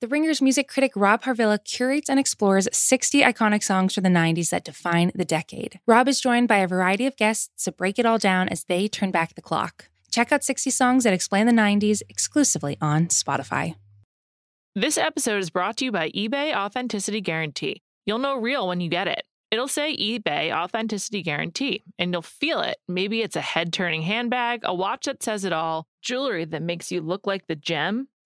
The Ringer's music critic Rob Harvilla curates and explores 60 iconic songs from the 90s that define the decade. Rob is joined by a variety of guests to break it all down as they turn back the clock. Check out 60 Songs That Explain the 90s exclusively on Spotify. This episode is brought to you by eBay Authenticity Guarantee. You'll know real when you get it. It'll say eBay Authenticity Guarantee, and you'll feel it. Maybe it's a head-turning handbag, a watch that says it all, jewelry that makes you look like the gem,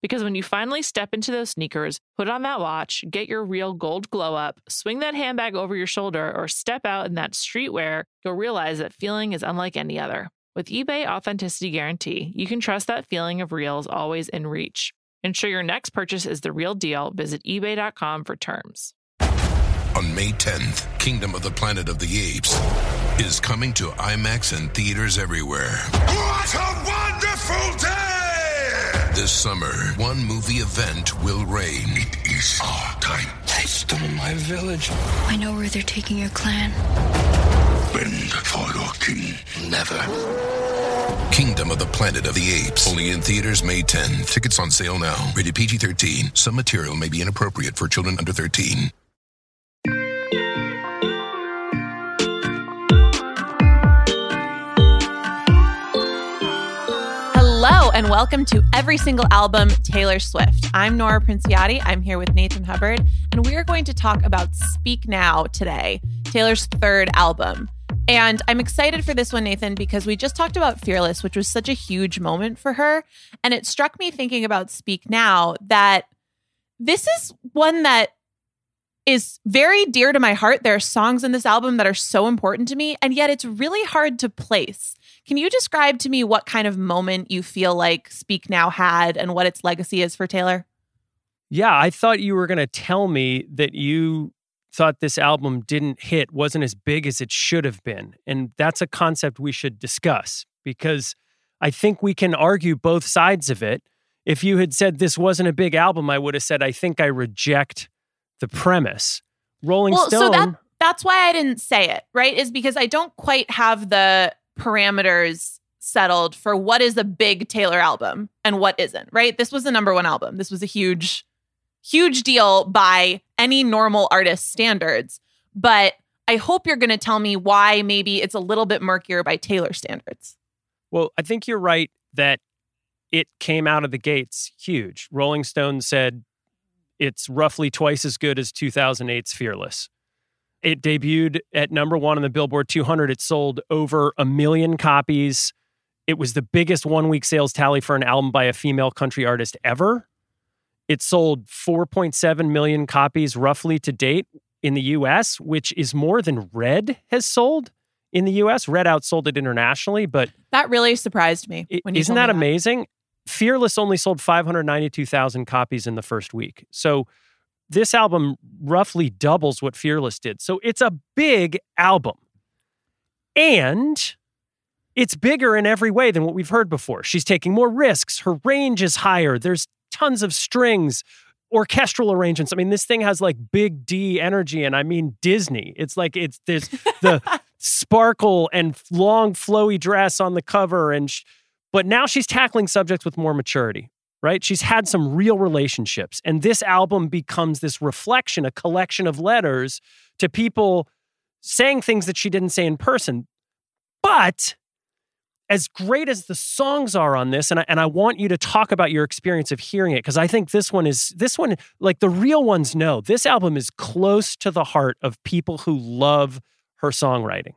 Because when you finally step into those sneakers, put on that watch, get your real gold glow up, swing that handbag over your shoulder, or step out in that streetwear, you'll realize that feeling is unlike any other. With eBay Authenticity Guarantee, you can trust that feeling of real is always in reach. Ensure your next purchase is the real deal. Visit eBay.com for terms. On May 10th, Kingdom of the Planet of the Apes is coming to IMAX and theaters everywhere. What a wonderful day! This summer, one movie event will reign. It is our time. They stole my village. I know where they're taking your clan. Bend for your king. Never. Kingdom of the Planet of the Apes. Only in theaters May 10. Tickets on sale now. Rated PG-13. Some material may be inappropriate for children under 13. Hello and welcome to Every Single Album, Taylor Swift. I'm Nora Princiotti. I'm here with Nathan Hubbard, and we are going to talk about Speak Now today, Taylor's third album. And I'm excited for this one, Nathan, because we just talked about Fearless, which was such a huge moment for her. And it struck me thinking about Speak Now that this is one that is very dear to my heart. There are songs in this album that are so important to me, and yet it's really hard to place. Can you describe to me what kind of moment you feel like Speak Now had and what its legacy is for Taylor? Yeah, I thought you were going to tell me that you thought this album didn't hit, wasn't as big as it should have been. And that's a concept we should discuss because I think we can argue both sides of it. If you had said this wasn't a big album, I would have said, I think I reject the premise. Rolling Stone... So that's why I didn't say it, right? Is because I don't quite have the parameters settled for what is a big Taylor album and what isn't, right? This was the number one album. This was a huge, huge deal by any normal artist standards. But I hope you're going to tell me why maybe it's a little bit murkier by Taylor standards. Well, I think you're right that it came out of the gates huge. Rolling Stone said it's roughly twice as good as 2008's Fearless. It debuted at number one on the Billboard 200. It sold over 1 million copies. It was the biggest one-week sales tally for an album by a female country artist ever. It sold 4.7 million copies roughly to date in the U.S., which is more than Red has sold in the U.S. Red outsold it internationally, but... That really surprised me. Isn't that amazing? Fearless only sold 592,000 copies in the first week. So... this album roughly doubles what Fearless did. So it's a big album. And it's bigger in every way than what we've heard before. She's taking more risks. Her range is higher. There's tons of strings, orchestral arrangements. I mean, this thing has like big D energy, and I mean Disney. It's like there's the sparkle and long flowy dress on the cover. But now she's tackling subjects with more maturity. Right? She's had some real relationships. And this album becomes this reflection, a collection of letters to people saying things that she didn't say in person. But as great as the songs are on this, and I want you to talk about your experience of hearing it, because I think this one, like the real ones know, this album is close to the heart of people who love her songwriting.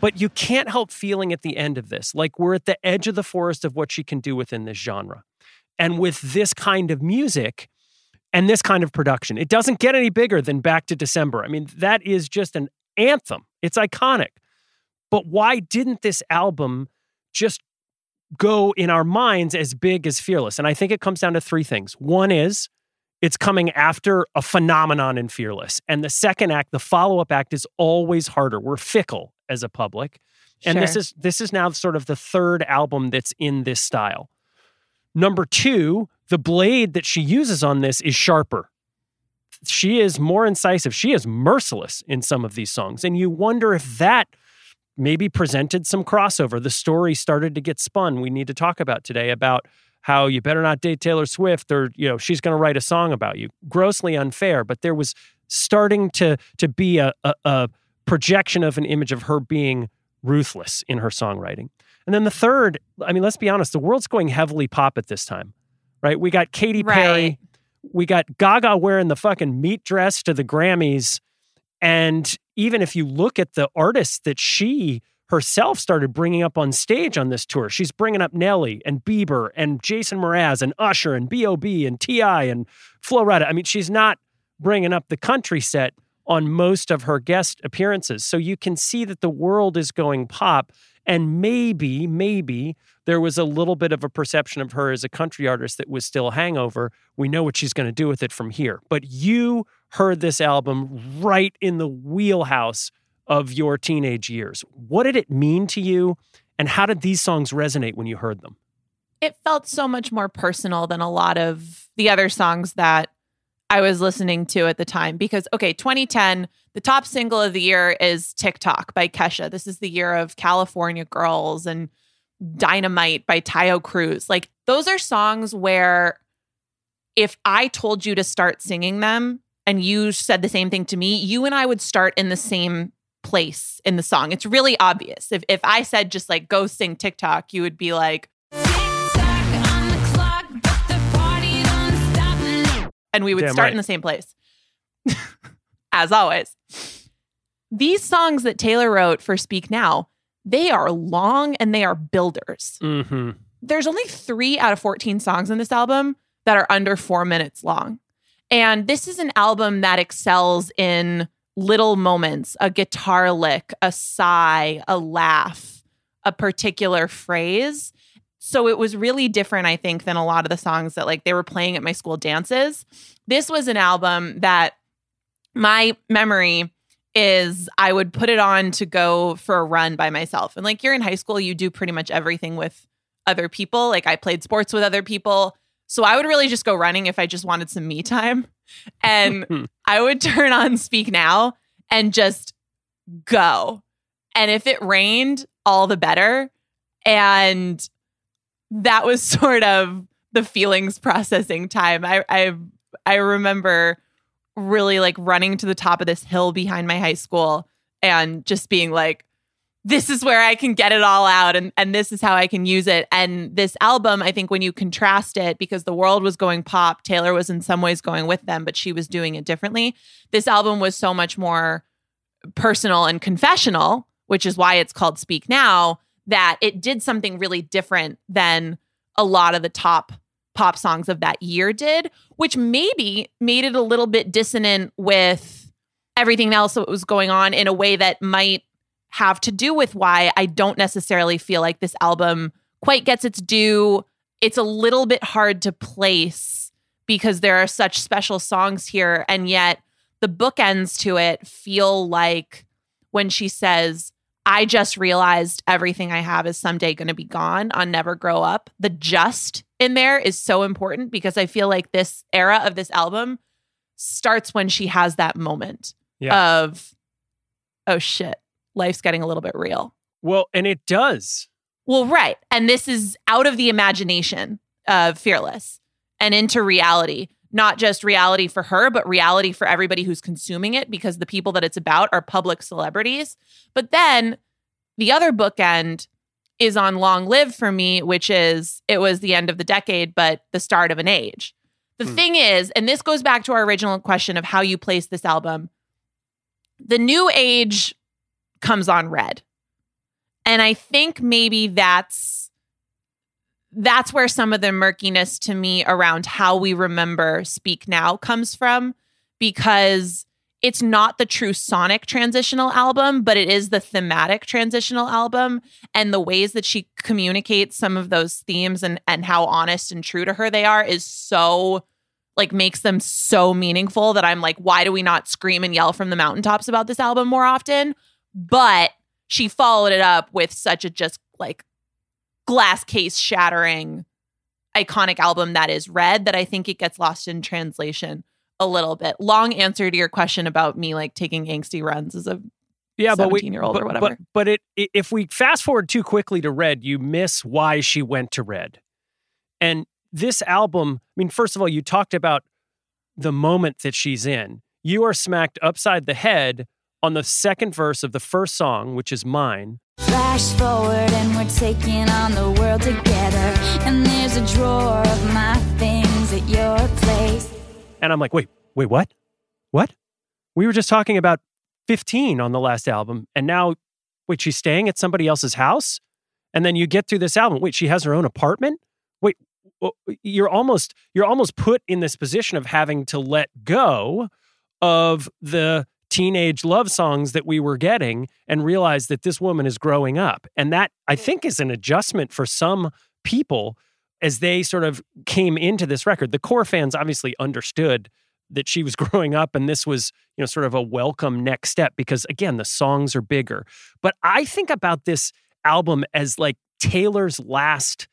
But you can't help feeling at the end of this, like we're at the edge of the forest of what she can do within this genre. And with this kind of music and this kind of production, it doesn't get any bigger than Back to December. I mean, that is just an anthem. It's iconic. But why didn't this album just go in our minds as big as Fearless? And I think it comes down to three things. One is it's coming after a phenomenon in Fearless. And the second act, the follow-up act, is always harder. We're fickle as a public. And this is now sort of the third album that's in this style. Number two, the blade that she uses on this is sharper. She is more incisive. She is merciless in some of these songs. And you wonder if that maybe presented some crossover. The story started to get spun. We need to talk about today about how you better not date Taylor Swift or, you know, she's going to write a song about you. Grossly unfair, but there was starting to be a projection of an image of her being ruthless in her songwriting. And then the third, I mean, let's be honest, the world's going heavily pop at this time, right? We got Katy Perry. We got Gaga wearing the fucking meat dress to the Grammys. And even if you look at the artists that she herself started bringing up on stage on this tour, she's bringing up Nelly and Bieber and Jason Mraz and Usher and B.O.B. and T.I. and Flo Rida. I mean, she's not bringing up the country set on most of her guest appearances. So you can see that the world is going pop. And maybe there was a little bit of a perception of her as a country artist that was still hangover. We know what she's going to do with it from here. But you heard this album right in the wheelhouse of your teenage years. What did it mean to you? And how did these songs resonate when you heard them? It felt so much more personal than a lot of the other songs that I was listening to at the time. Because, 2010, the top single of the year is TikTok by Kesha. This is the year of California Girls and Dynamite by Tayo Cruz. Like, those are songs where if I told you to start singing them and you said the same thing to me, you and I would start in the same place in the song. It's really obvious. If I said just like, go sing TikTok, you would be like, and we would start in the same place, as always. These songs that Taylor wrote for Speak Now, they are long and they are builders. Mm-hmm. There's only 3 out of 14 songs in this album that are under 4 minutes long. And this is an album that excels in little moments, a guitar lick, a sigh, a laugh, a particular phrase. So it was really different, I think, than a lot of the songs that like they were playing at my school dances. This was an album that my memory is I would put it on to go for a run by myself. And like, you're in high school, you do pretty much everything with other people. Like, I played sports with other people. So I would really just go running if I just wanted some me time. And I would turn on Speak Now and just go. And if it rained, all the better. And that was sort of the feelings processing time. I remember really like running to the top of this hill behind my high school and just being like, this is where I can get it all out and this is how I can use it. And this album, I think when you contrast it, because the world was going pop, Taylor was in some ways going with them, but she was doing it differently. This album was so much more personal and confessional, which is why it's called Speak Now, that it did something really different than a lot of the top pop songs of that year did, which maybe made it a little bit dissonant with everything else that was going on in a way that might have to do with why I don't necessarily feel like this album quite gets its due. It's a little bit hard to place because there are such special songs here, and yet the bookends to it feel like when she says, I just realized everything I have is someday going to be gone on Never Grow Up. The just in there is so important because I feel like this era of this album starts when she has that moment of, oh shit, life's getting a little bit real. Well, and it does. Well, right. And this is out of the imagination of Fearless and into reality. Not just reality for her, but reality for everybody who's consuming it, because the people that it's about are public celebrities. But then the other bookend is on Long Live for me, which is, it was the end of the decade, but the start of an age. The thing is, and this goes back to our original question of how you place this album, the new age comes on Red. And I think maybe that's where some of the murkiness to me around how we remember Speak Now comes from, because it's not the true sonic transitional album, but it is the thematic transitional album. And the ways that she communicates some of those themes and how honest and true to her they are is so, like, makes them so meaningful that I'm like, why do we not scream and yell from the mountaintops about this album more often? But she followed it up with such a just, like, glass case shattering iconic album that is Red, that I think it gets lost in translation a little bit. Long answer to your question about me, like, taking angsty runs as a 17-year-old or whatever. But if we fast forward too quickly to Red, you miss why she went to Red. And this album, I mean, first of all, you talked about the moment that she's in. You are smacked upside the head on the second verse of the first song, which is Mine. Flash forward and we're taking on the world together, and there's a drawer of my things at your place. And I'm like, wait, what? What? We were just talking about 15 on the last album, and now, wait, she's staying at somebody else's house? And then you get through this album, wait, she has her own apartment? Wait, you're almost put in this position of having to let go of the teenage love songs that we were getting and realize that this woman is growing up. And that, I think, is an adjustment for some people as they sort of came into this record. The core fans obviously understood that she was growing up, and this was, you know, sort of a welcome next step because, again, the songs are bigger. But I think about this album as, like, Taylor's last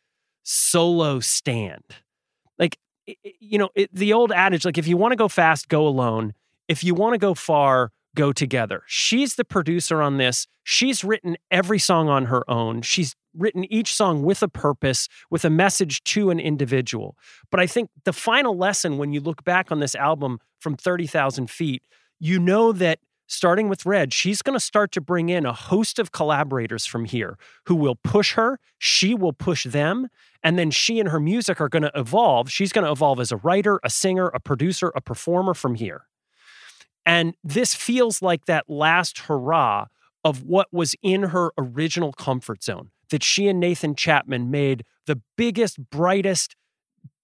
solo stand. Like, you know, the old adage, like, if you want to go fast, go alone. If you want to go far, go together. She's the producer on this. She's written every song on her own. She's written each song with a purpose, with a message to an individual. But I think the final lesson when you look back on this album from 30,000 feet, you know that starting with Red, she's going to start to bring in a host of collaborators from here who will push her, she will push them, and then she and her music are going to evolve. She's going to evolve as a writer, a singer, a producer, a performer from here. And this feels like that last hurrah of what was in her original comfort zone, that she and Nathan Chapman made the biggest, brightest,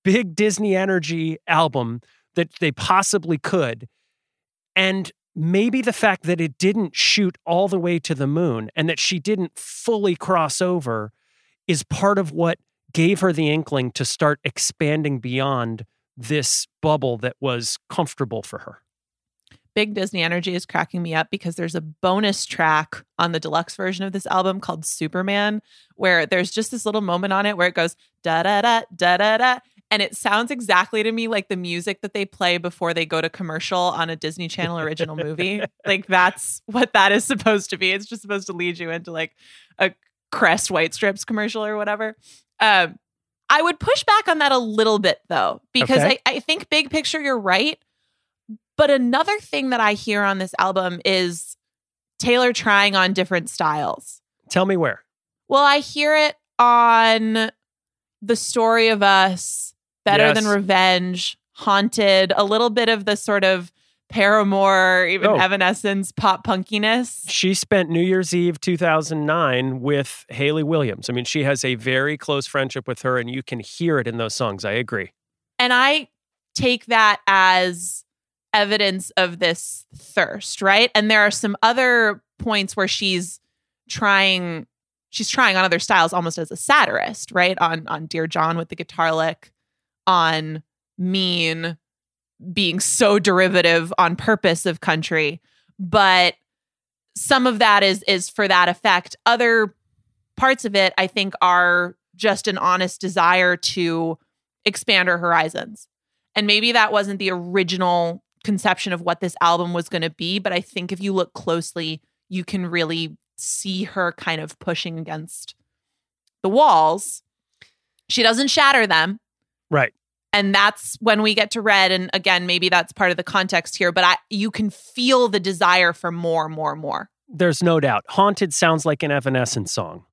big Disney energy album that they possibly could. And maybe the fact that it didn't shoot all the way to the moon and that she didn't fully cross over is part of what gave her the inkling to start expanding beyond this bubble that was comfortable for her. Big Disney energy is cracking me up because there's a bonus track on the deluxe version of this album called Superman, where there's just this little moment on it where it goes da da da da da da, and it sounds exactly to me like the music that they play before they go to commercial on a Disney Channel original movie. Like, that's what that is supposed to be. It's just supposed to lead you into, like, a Crest White Strips commercial or whatever. I would push back on that a little bit, though, because okay. I think big picture, you're right. But another thing that I hear on this album is Taylor trying on different styles. Tell me where. Well, I hear it on The Story of Us, Better Than Revenge, Haunted, a little bit of the sort of Paramore, even Evanescence pop punkiness. She spent New Year's Eve 2009 with Hayley Williams. I mean, she has a very close friendship with her, and you can hear it in those songs. I agree. And I take that as evidence of this thirst, right? And there are some other points where she's trying on other styles almost as a satirist, right? On Dear John with the guitar lick, on Mean being so derivative on purpose of country. But some of that is for that effect. Other parts of it, I think, are just an honest desire to expand her horizons. And maybe that wasn't the original conception of what this album was going to be, but I think if you look closely, you can really see her kind of pushing against the walls. She doesn't shatter them. Right. And that's when we get to Red, and again, maybe that's part of the context here, but you can feel the desire for more, more, more. There's no doubt. Haunted sounds like an Evanescence song.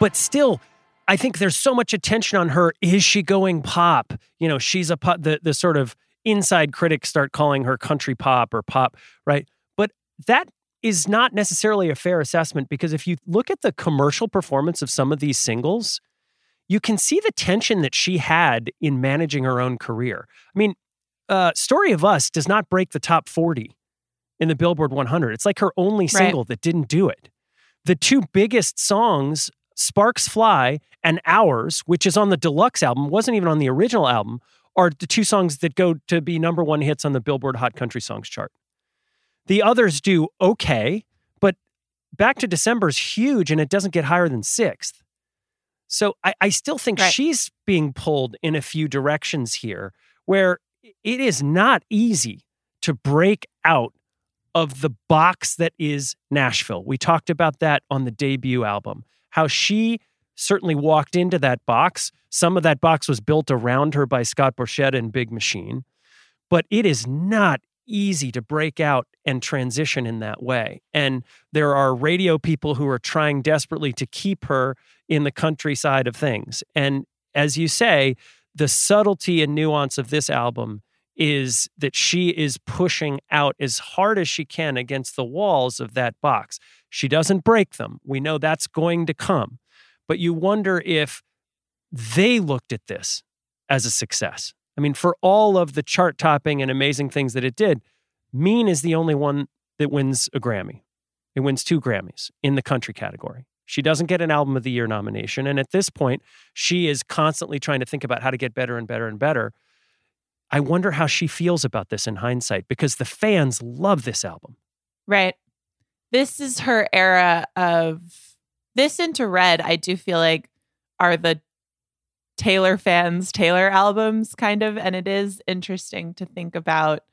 But still, I think there's so much attention on her. Is she going pop? You know, she's the sort of inside critics start calling her country pop or pop, right? But that is not necessarily a fair assessment, because if you look at the commercial performance of some of these singles, you can see the tension that she had in managing her own career. I mean, Story of Us does not break the top 40 in the Billboard 100. It's like her only single that didn't do it. The two biggest songs, Sparks Fly and Hours, which is on the deluxe album, wasn't even on the original album, are the two songs that go to be number one hits on the Billboard Hot Country Songs chart. The others do okay, but Back to December is huge and it doesn't get higher than 6th. So I still think she's being pulled in a few directions here where it is not easy to break out of the box that is Nashville. We talked about that on the debut album, how she certainly walked into that box. Some of that box was built around her by Scott Borchetta and Big Machine. But it is not easy to break out and transition in that way. And there are radio people who are trying desperately to keep her in the countryside of things. And as you say, the subtlety and nuance of this album is that she is pushing out as hard as she can against the walls of that box. She doesn't break them. We know that's going to come. But you wonder if they looked at this as a success. I mean, for all of the chart-topping and amazing things that it did, Mean is the only one that wins a Grammy. It wins 2 Grammys in the country category. She doesn't get an Album of the Year nomination. And at this point, she is constantly trying to think about how to get better and better and better. I wonder how she feels about this in hindsight, because the fans love this album. Right. This is her era of... This into Red, I do feel like, are the Taylor fans' Taylor albums, kind of. And it is interesting to think about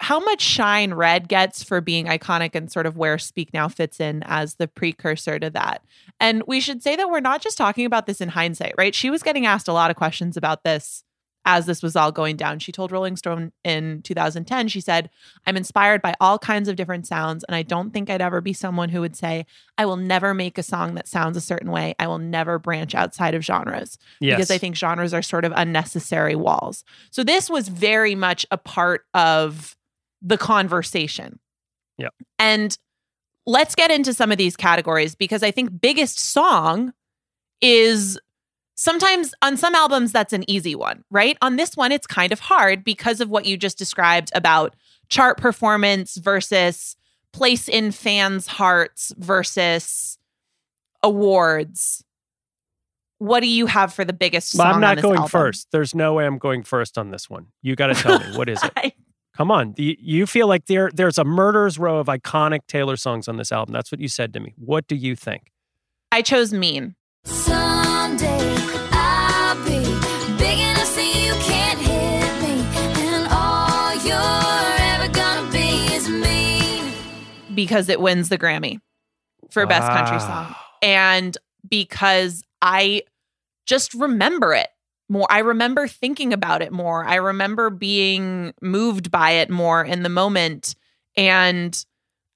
how much shine Red gets for being iconic and sort of where Speak Now fits in as the precursor to that. And we should say that we're not just talking about this in hindsight, right? She was getting asked a lot of questions about this as this was all going down. She told Rolling Stone in 2010, she said, "I'm inspired by all kinds of different sounds, and I don't think I'd ever be someone who would say, I will never make a song that sounds a certain way. I will never branch outside of genres." Yes. Because I think genres are sort of unnecessary walls. So this was very much a part of the conversation. Yeah. And let's get into some of these categories, because I think biggest song is... Sometimes on some albums, that's an easy one, right? On this one, it's kind of hard because of what you just described about chart performance versus place in fans' hearts versus awards. What do you have for the biggest song? Well, I'm not going first. There's no way I'm going first on this one. You got to tell me. What is it? Come on. You feel like there's a murderer's row of iconic Taylor songs on this album. That's what you said to me. What do you think? I chose Mean. Someday I'll be big enough so you can't hit me, and all you're ever gonna be is me. Because it wins the Grammy for Best Country Song. And because I just remember it more. I remember thinking about it more. I remember being moved by it more in the moment. And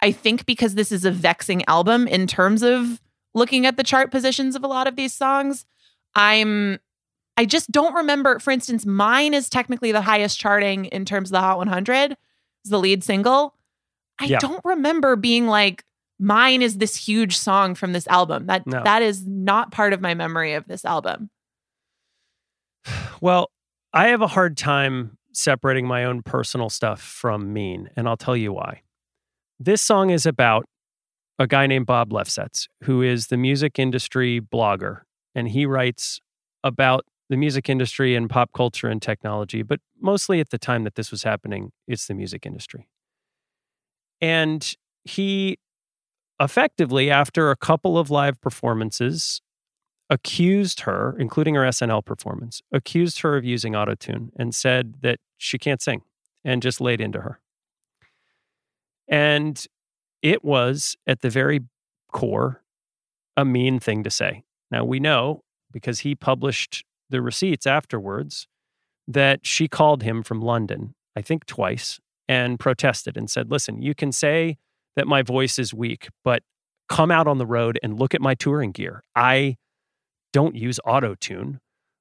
I think because this is a vexing album in terms of looking at the chart positions of a lot of these songs, I just don't remember. For instance, Mine is technically the highest charting in terms of the Hot 100. It's the lead single. I don't remember being like, Mine is this huge song from this album. That is not part of my memory of this album. Well, I have a hard time separating my own personal stuff from Mean, and I'll tell you why. This song is about a guy named Bob Lefsetz, who is the music industry blogger. And he writes about the music industry and pop culture and technology, but mostly at the time that this was happening, it's the music industry. And he effectively, after a couple of live performances, accused her, including her SNL performance, accused her of using autotune and said that she can't sing and just laid into her. And it was, at the very core, a mean thing to say. Now, we know, because he published the receipts afterwards, that she called him from London, I think twice, and protested and said, "Listen, you can say that my voice is weak, but come out on the road and look at my touring gear. I don't use auto-tune.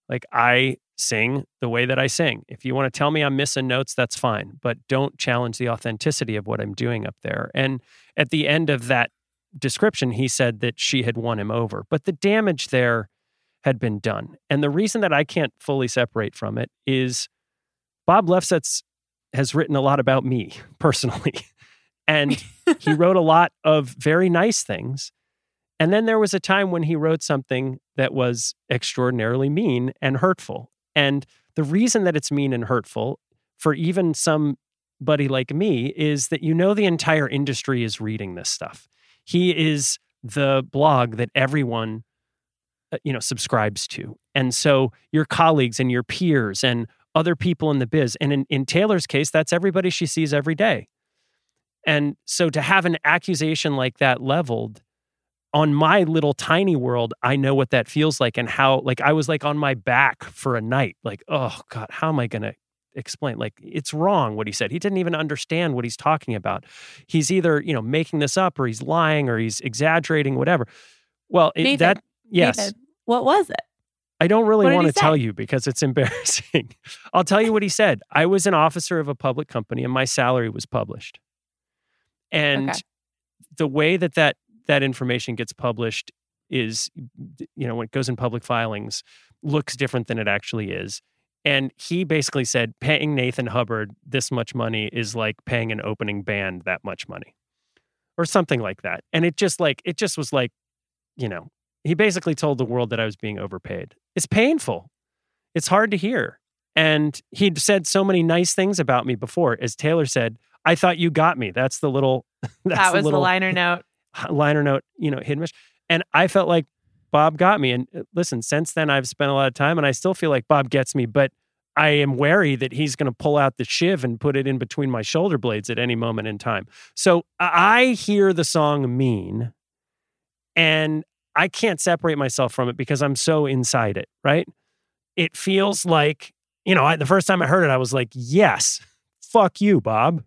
Like, I sing the way that I sing. If you want to tell me I'm missing notes, that's fine, but don't challenge the authenticity of what I'm doing up there. And at the end of that description, he said that she had won him over, but the damage there had been done. And the reason that I can't fully separate from it is Bob Lefsetz has written a lot about me personally. And he wrote a lot of very nice things. And then there was a time when he wrote something that was extraordinarily mean and hurtful. And the reason that it's mean and hurtful for even somebody like me is that, you know, the entire industry is reading this stuff. He is the blog that everyone, you know, subscribes to. And so your colleagues and your peers and other people in the biz. And in Taylor's case, that's everybody she sees every day. And so to have an accusation like that leveled on my little tiny world, I know what that feels like and how, like, I was like on my back for a night, like, oh God, how am I going to explain? Like, it's wrong what he said. He didn't even understand what he's talking about. He's either, you know, making this up or he's lying or he's exaggerating, whatever. Well, Nathan, what was it? I don't really want to tell you because it's embarrassing. I'll tell you what he said. I was an officer of a public company and my salary was published. And the way that that information gets published is, you know, when it goes in public filings, looks different than it actually is. And he basically said paying Nathan Hubbard this much money is like paying an opening band that much money or something like that. And it just was like, you know, he basically told the world that I was being overpaid. It's painful. It's hard to hear. And he'd said so many nice things about me before. As Taylor said, I thought you got me. That was the liner note. Liner note, you know, hidden. And I felt like Bob got me. And listen, since then I've spent a lot of time and I still feel like Bob gets me, but I am wary that he's going to pull out the shiv and put it in between my shoulder blades at any moment in time. So I hear the song Mean and I can't separate myself from it because I'm so inside it, right? It feels like, you know, the first time I heard it, I was like, yes, fuck you, Bob.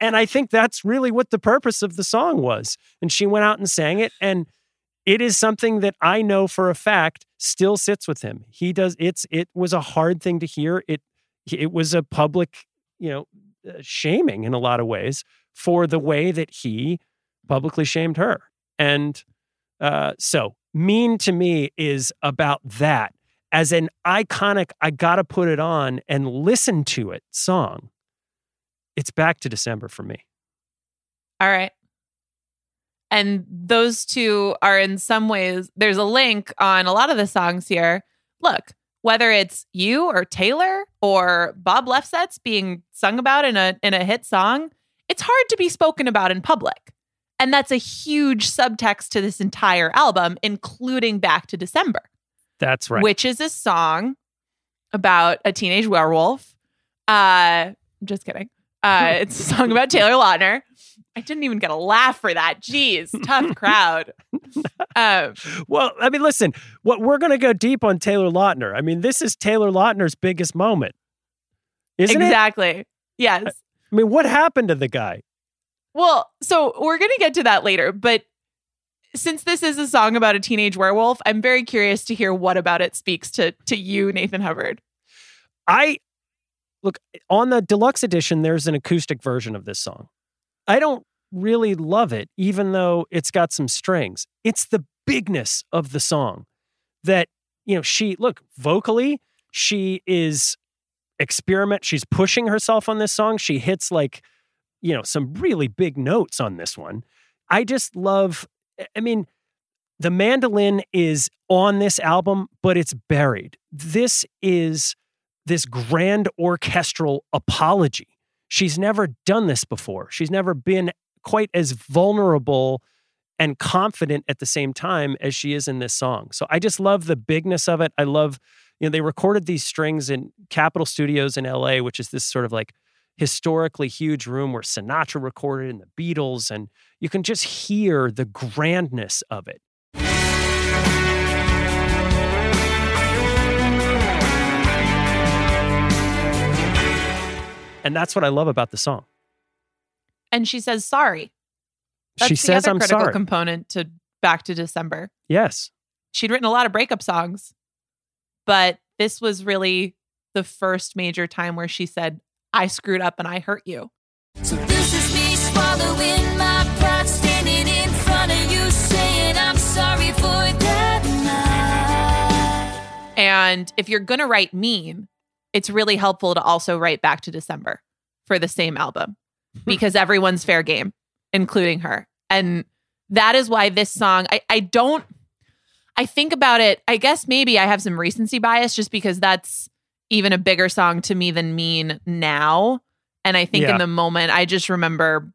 And I think that's really what the purpose of the song was. And she went out and sang it. And it is something that I know for a fact still sits with him. He does. It was a hard thing to hear. It was a public, you know, shaming in a lot of ways for the way that he publicly shamed her. And so Mean to me is about that as an iconic, I gotta put it on and listen to it song. It's back to December for me. All right. And those two are in some ways, there's a link on a lot of the songs here. Look, whether it's you or Taylor or Bob Lefsetz being sung about in a hit song, it's hard to be spoken about in public. And that's a huge subtext to this entire album, including Back to December. That's right. Which is a song about a teenage werewolf. Just kidding. It's a song about Taylor Lautner. I didn't even get a laugh for that. Jeez, tough crowd. Well, I mean, listen, what we're going to go deep on Taylor Lautner. I mean, this is Taylor Lautner's biggest moment, isn't exactly. it? Exactly. Yes. I mean, what happened to the guy? Well, so we're going to get to that later. But since this is a song about a teenage werewolf, I'm very curious to hear what about it speaks to you, Nathan Hubbard. Look, on the deluxe edition, there's an acoustic version of this song. I don't really love it, even though it's got some strings. It's the bigness of the song that, you know, vocally, she is experiment. She's pushing herself on this song. She hits like, you know, some really big notes on this one. I just love, I mean, the mandolin is on this album, but it's buried. This is this grand orchestral apology. She's never done this before. She's never been quite as vulnerable and confident at the same time as she is in this song. So I just love the bigness of it. I love, you know, they recorded these strings in Capitol Studios in LA, which is this sort of like historically huge room where Sinatra recorded and the Beatles, and you can just hear the grandness of it. And that's what I love about the song. And she says sorry. That's she says I'm sorry. That's the other critical component to Back to December. Yes. She'd written a lot of breakup songs, but this was really the first major time where she said, I screwed up and I hurt you. So this is me swallowing my pride, standing in front of you, saying I'm sorry for that night. And if you're going to write mean, it's really helpful to also write Back to December for the same album because everyone's fair game, including her. And that is why this song, I think about it, I guess maybe I have some recency bias just because that's even a bigger song to me than Mean now. And I think in the moment, I just remember,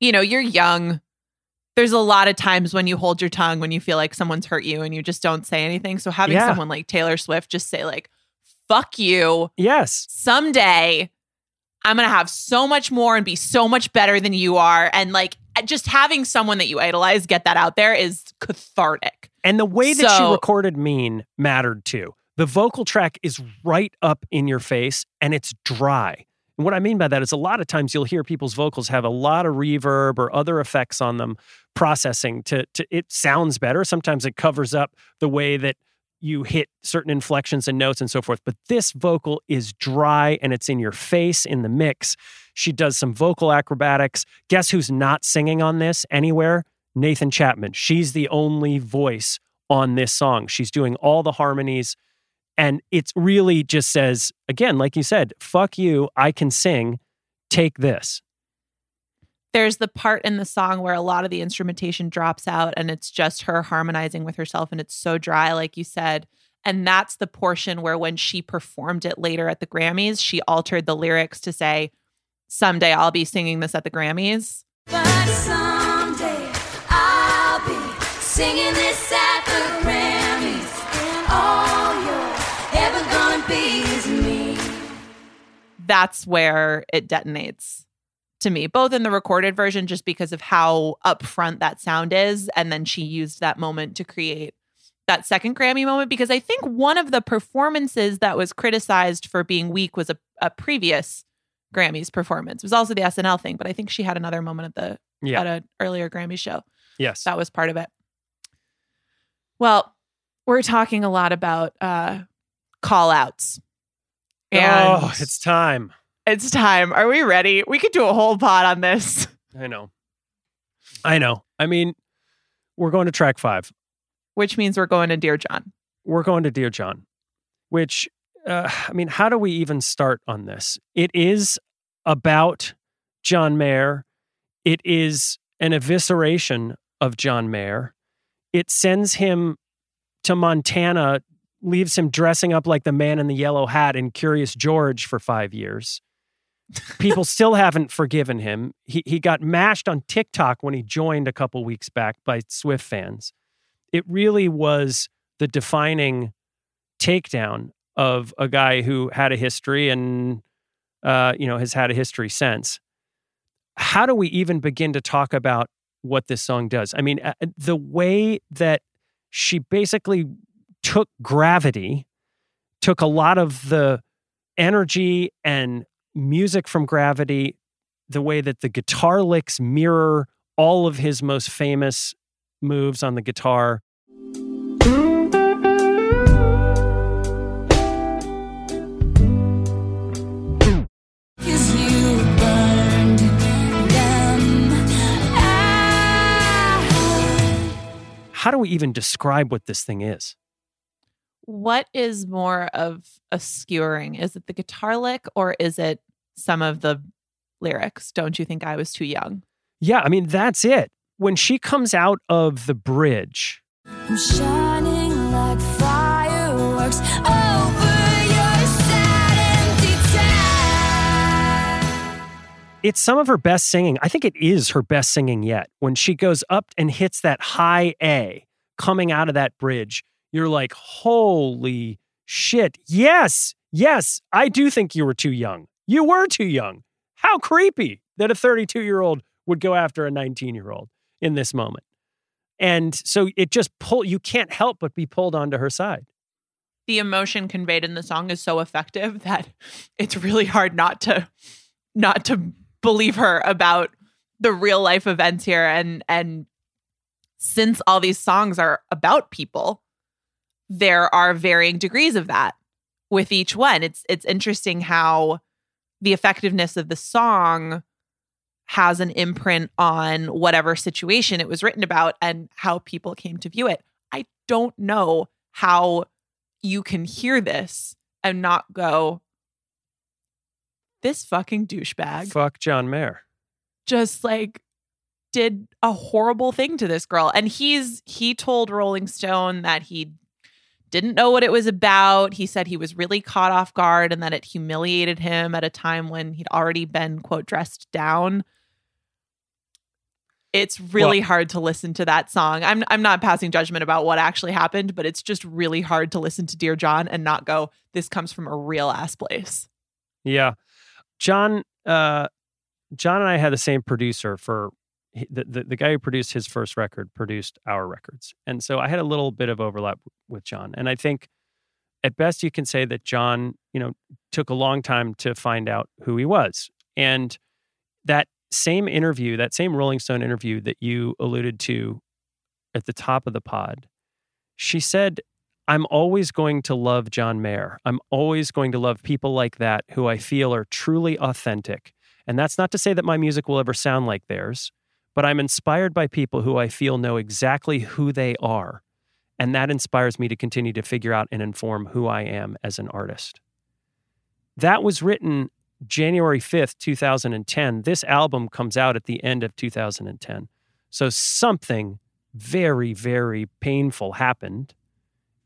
you know, you're young. There's a lot of times when you hold your tongue, when you feel like someone's hurt you and you just don't say anything. So having someone like Taylor Swift just say like, fuck you. Yes. Someday I'm going to have so much more and be so much better than you are. And like just having someone that you idolize get that out there is cathartic. And the way that she recorded Mean mattered too. The vocal track is right up in your face and it's dry. And what I mean by that is a lot of times you'll hear people's vocals have a lot of reverb or other effects on them processing to it sounds better. Sometimes it covers up the way that you hit certain inflections and notes and so forth. But this vocal is dry and it's in your face in the mix. She does some vocal acrobatics. Guess who's not singing on this anywhere? Nathan Chapman. She's the only voice on this song. She's doing all the harmonies. And it really just says, again, like you said, fuck you, I can sing, take this. There's the part in the song where a lot of the instrumentation drops out and it's just her harmonizing with herself and it's so dry, like you said. And that's the portion where when she performed it later at the Grammys, she altered the lyrics to say, someday I'll be singing this at the Grammys. But someday I'll be singing this at the Grammys and all you're ever gonna be is me. That's where it detonates. To me, both in the recorded version, just because of how upfront that sound is. And then she used that moment to create that second Grammy moment, because I think one of the performances that was criticized for being weak was a previous Grammys performance. It was also the SNL thing, but I think she had another moment at an earlier Grammy show. Yes. That was part of it. Well, we're talking a lot about call outs. And it's time. It's time. Are we ready? We could do a whole pod on this. I know. I mean, we're going to track 5. Which means we're going to Dear John. We're going to Dear John. Which, how do we even start on this? It is about John Mayer. It is an evisceration of John Mayer. It sends him to Montana, leaves him dressing up like the man in the yellow hat in Curious George for 5 years. People still haven't forgiven him. He got mashed on TikTok when he joined a couple weeks back by Swift fans. It really was the defining takedown of a guy who had a history and, has had a history since. How do we even begin to talk about what this song does? I mean, the way that she basically took Gravity, took a lot of the energy and music from Gravity, the way that the guitar licks mirror all of his most famous moves on the guitar. How do we even describe what this thing is? What is more of a skewering? Is it the guitar lick or is it some of the lyrics? Don't you think I was too young? Yeah, I mean, that's it. When she comes out of the bridge. I'm shining like fireworks over your sad empty town. It's some of her best singing. I think it is her best singing yet. When she goes up and hits that high A coming out of that bridge, you're like, holy shit. Yes, I do think you were too young. You were too young. How creepy that a 32-year-old would go after a 19-year-old in this moment. And so it just you can't help but be pulled onto her side. The emotion conveyed in the song is so effective that it's really hard not to believe her about the real life events here. And since all these songs are about people, there are varying degrees of that with each one. It's interesting how the effectiveness of the song has an imprint on whatever situation it was written about and how people came to view it. I don't know how you can hear this and not go, this fucking douchebag. Fuck John Mayer. Just like did a horrible thing to this girl. And he told Rolling Stone that he didn't know what it was about. He said he was really caught off guard and that it humiliated him at a time when he'd already been, quote, dressed down. It's really hard to listen to that song. I'm not passing judgment about what actually happened, but it's just really hard to listen to Dear John and not go, this comes from a real ass place. Yeah. John and I had the same producer for the guy who produced his first record produced our records. And so I had a little bit of overlap with John. And I think at best you can say that John, took a long time to find out who he was. And that same interview, that same Rolling Stone interview that you alluded to at the top of the pod, she said, I'm always going to love John Mayer. I'm always going to love people like that who I feel are truly authentic. And that's not to say that my music will ever sound like theirs, but I'm inspired by people who I feel know exactly who they are. And that inspires me to continue to figure out and inform who I am as an artist. That was written January 5th, 2010. This album comes out at the end of 2010. So something very, very painful happened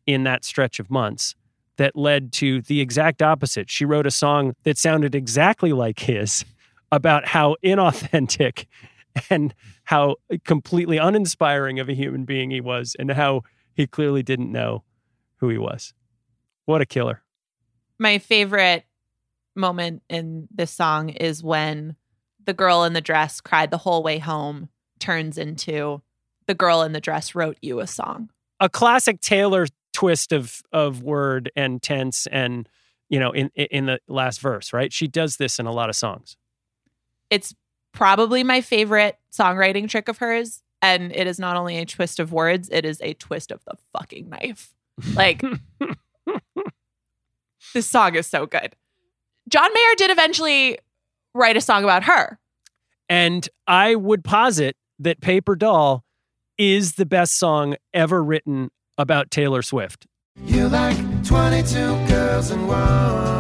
in that stretch of months that led to the exact opposite. She wrote a song that sounded exactly like his about how inauthentic and how completely uninspiring of a human being he was and how he clearly didn't know who he was. What a killer. My favorite moment in this song is when the girl in the dress cried the whole way home turns into the girl in the dress wrote you a song. A classic Taylor twist of word and tense and, in the last verse, right? She does this in a lot of songs. It's probably my favorite songwriting trick of hers. And it is not only a twist of words, it is a twist of the fucking knife. Like, this song is so good. John Mayer did eventually write a song about her. And I would posit that Paper Doll is the best song ever written about Taylor Swift. You like 22 girls in one.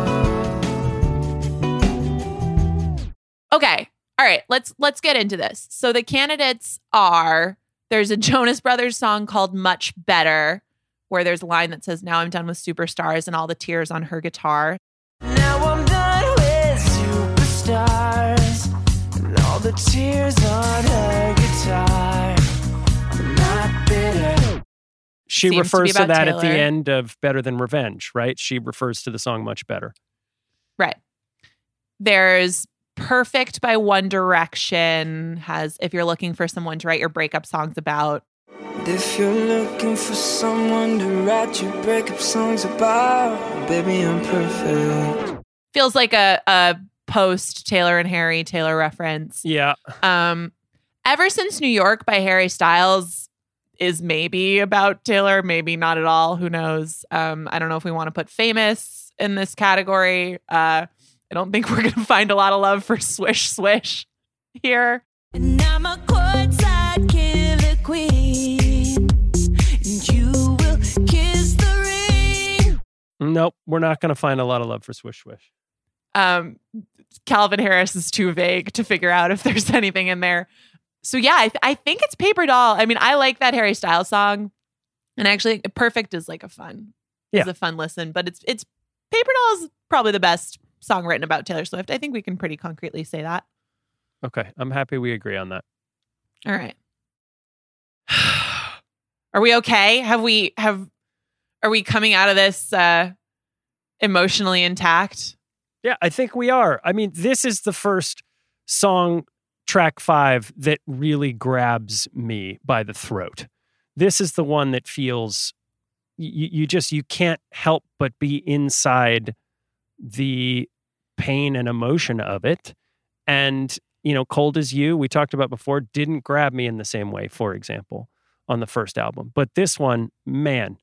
Okay. All right. Let's get into this. So the candidates are, there's a Jonas Brothers song called Much Better, where there's a line that says, now I'm done with superstars and all the tears on her guitar. Now I'm done with superstars and all the tears on her guitar. I'm not bitter. She refers to that Taylor at the end of Better Than Revenge, right? She refers to the song Much Better. Right. There's Perfect by One Direction, has if you're looking for someone to write your breakup songs about. If you're looking for someone to write your breakup songs about, baby, I'm perfect. Feels like a post Taylor and Harry Taylor reference. Yeah. Ever Since New York by Harry Styles is maybe about Taylor, maybe not at all. Who knows? I don't know if we want to put Famous in this category. I don't think we're going to find a lot of love for Swish Swish here. And I'm a courtside killer queen. And you will kiss the ring. Nope, we're not going to find a lot of love for Swish Swish. Calvin Harris is too vague to figure out if there's anything in there. So yeah, I think it's Paper Doll. I mean, I like that Harry Styles song, and actually, Perfect is like a fun listen. But it's Paper Doll is probably the best song written about Taylor Swift. I think we can pretty concretely say that. Okay, I'm happy we agree on that. All right, are we okay? Are we coming out of this emotionally intact? Yeah, I think we are. I mean, this is the first song. Track 5 that really grabs me by the throat. This is the one that feels you can't help but be inside the pain and emotion of it. And, Cold As You, we talked about before, didn't grab me in the same way, for example, on the first album. But this one, man,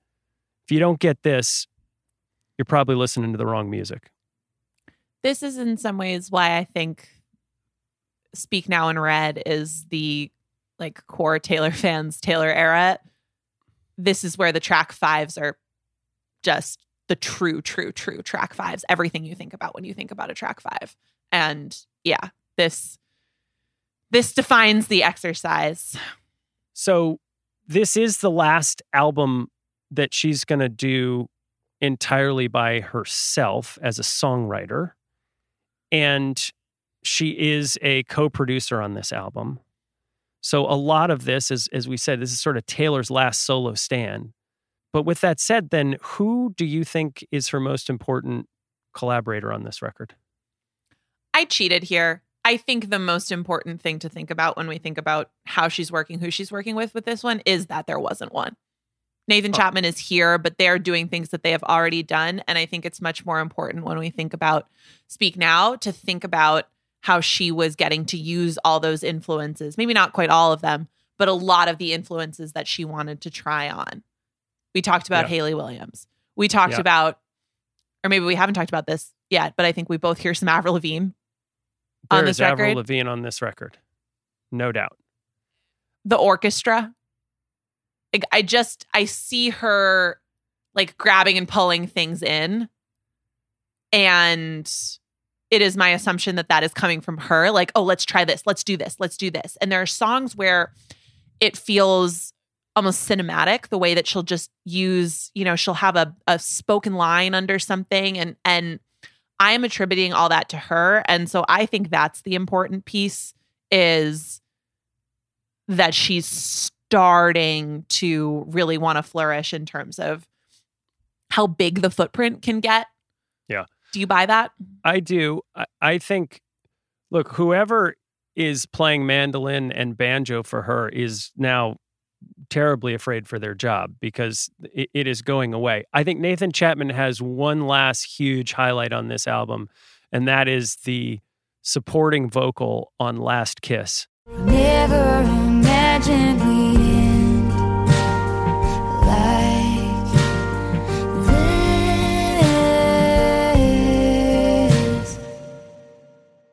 If you don't get this, you're probably listening to the wrong music. This is in some ways why I think Speak Now and Red is the like core Taylor fans, Taylor era. This is where the track fives are just the true track fives. Everything you think about when you think about a track five. And yeah, this defines the exercise. So this is the last album that she's going to do entirely by herself as a songwriter. And she is a co-producer on this album. So a lot of this, as we said, this is sort of Taylor's last solo stand. But with that said, then, who do you think is her most important collaborator on this record? I cheated here. I think the most important thing to think about when we think about how she's working, who she's working with this one, is that there wasn't one. Nathan Chapman is here, but they're doing things that they have already done. And I think it's much more important when we think about Speak Now to think about how she was getting to use all those influences. Maybe not quite all of them, but a lot of the influences that she wanted to try on. We talked about Hayley Williams. We talked about, or maybe we haven't talked about this yet, but I think we both hear some Avril Lavigne on this record. There's Avril Lavigne on this record. No doubt. The orchestra. Like, I see her like grabbing and pulling things in. And it is my assumption that is coming from her. Like, oh, let's try this. Let's do this. Let's do this. And there are songs where it feels almost cinematic, the way that she'll just use, you know, she'll have a spoken line under something. And I am attributing all that to her. And so I think that's the important piece, is that she's starting to really want to flourish in terms of how big the footprint can get. Yeah. Do you buy that? I do. I think, look, whoever is playing mandolin and banjo for her is now terribly afraid for their job, because it is going away. I think Nathan Chapman has one last huge highlight on this album, and that is the supporting vocal on Last Kiss. Never imagined we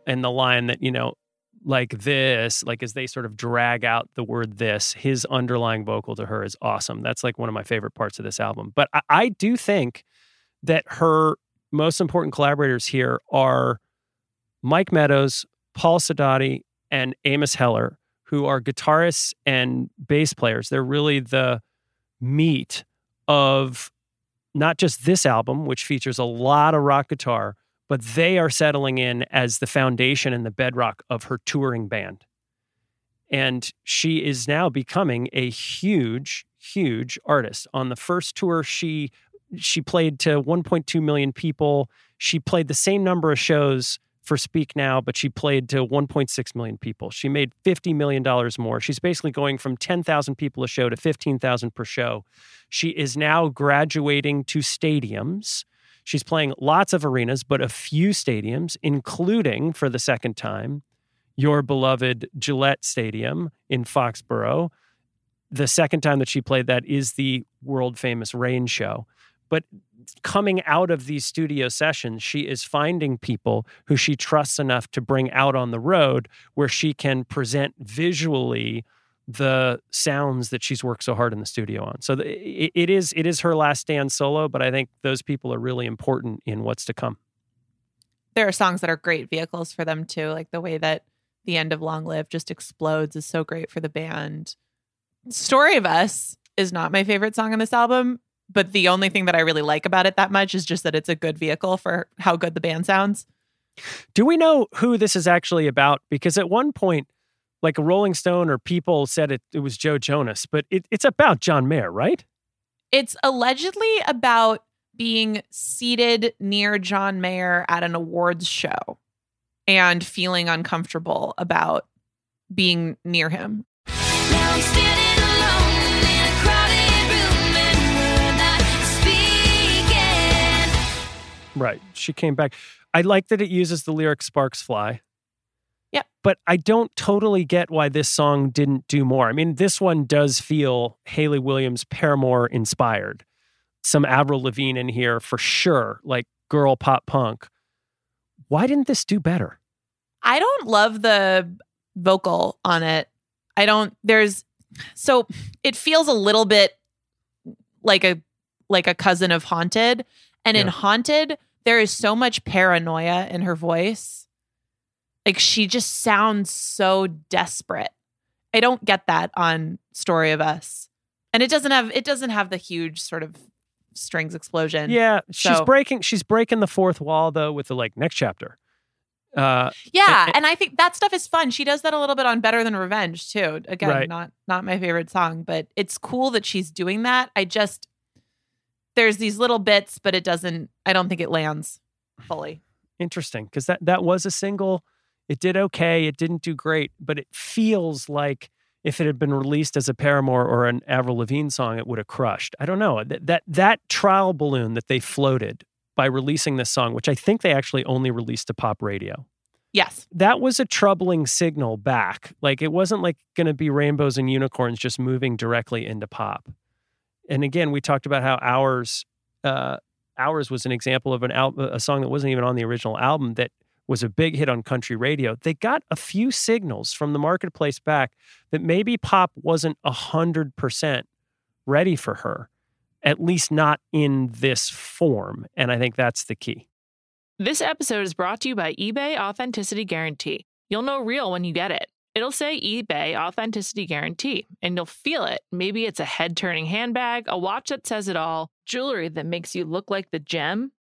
and the line that, you know, like this, like as they sort of drag out the word this, his underlying vocal to her is awesome. That's like one of my favorite parts of this album. But I do think that her most important collaborators here are Mike Meadows, Paul Sidoti, and Amos Heller, who are guitarists and bass players. They're really the meat of not just this album, which features a lot of rock guitar, but they are settling in as the foundation and the bedrock of her touring band. And she is now becoming a huge, huge artist. On the first tour, she played to 1.2 million people. She played the same number of shows for Speak Now, but she played to 1.6 million people. She made $50 million more. She's basically going from 10,000 people a show to 15,000 per show. She is now graduating to stadiums. She's playing lots of arenas, but a few stadiums, including, for the second time, your beloved Gillette Stadium in Foxborough. The second time that she played that is the world-famous Rain Show. But coming out of these studio sessions, she is finding people who she trusts enough to bring out on the road, where she can present visually the sounds that she's worked so hard in the studio on. So it is her last stand solo, but I think those people are really important in what's to come. There are songs that are great vehicles for them too, like the way that the end of Long Live just explodes is so great for the band. Story of Us is not my favorite song on this album, but the only thing that I really like about it that much is just that it's a good vehicle for how good the band sounds. Do we know who this is actually about? Because at one point, like a Rolling Stone or People said it was Joe Jonas, but it's about John Mayer, right? It's allegedly about being seated near John Mayer at an awards show and feeling uncomfortable about being near him. Now I'm standing alone in a crowded room and we're not speaking. Right. She came back. I like that it uses the lyric "Sparks Fly." Yeah, but I don't totally get why this song didn't do more. I mean, this one does feel Hayley Williams Paramore inspired. some Avril Lavigne in here for sure, like girl pop punk. Why didn't this do better? I don't love the vocal on it. I don't, there's, so it feels a little bit like a cousin of Haunted. And in Haunted, there is so much paranoia in her voice. Like, she just sounds so desperate. I don't get that on Story of Us. And it doesn't have the huge sort of strings explosion. Yeah. She's breaking the fourth wall though with the like next chapter. And I think that stuff is fun. She does that a little bit on Better Than Revenge too. Again, right. not my favorite song, but it's cool that she's doing that. There's these little bits, but I don't think it lands fully. Interesting. Cause that was a single. It did okay. It didn't do great, but it feels like if it had been released as a Paramore or an Avril Lavigne song, it would have crushed. I don't know. That trial balloon that they floated by releasing this song, which I think they actually only released to pop radio. Yes. That was a troubling signal back. Like, it wasn't like going to be rainbows and unicorns just moving directly into pop. And again, we talked about how Ours was an example of a song that wasn't even on the original album that was a big hit on country radio. They got a few signals from the marketplace back that maybe pop wasn't 100% ready for her, at least not in this form. And I think that's the key. This episode is brought to you by eBay Authenticity Guarantee. You'll know real when you get it. It'll say eBay Authenticity Guarantee, and you'll feel it. Maybe it's a head-turning handbag, a watch that says it all, jewelry that makes you look like the gem,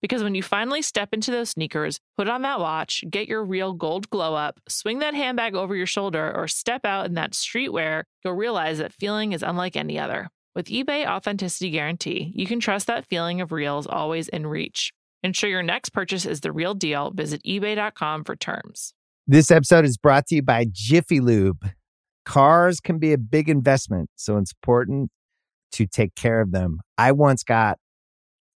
Because when you finally step into those sneakers, put on that watch, get your real gold glow up, swing that handbag over your shoulder, or step out in that streetwear, you'll realize that feeling is unlike any other. With eBay Authenticity Guarantee, you can trust that feeling of real is always in reach. Ensure your next purchase is the real deal. Visit eBay.com for terms. This episode is brought to you by Jiffy Lube. Cars can be a big investment, so it's important to take care of them. I once got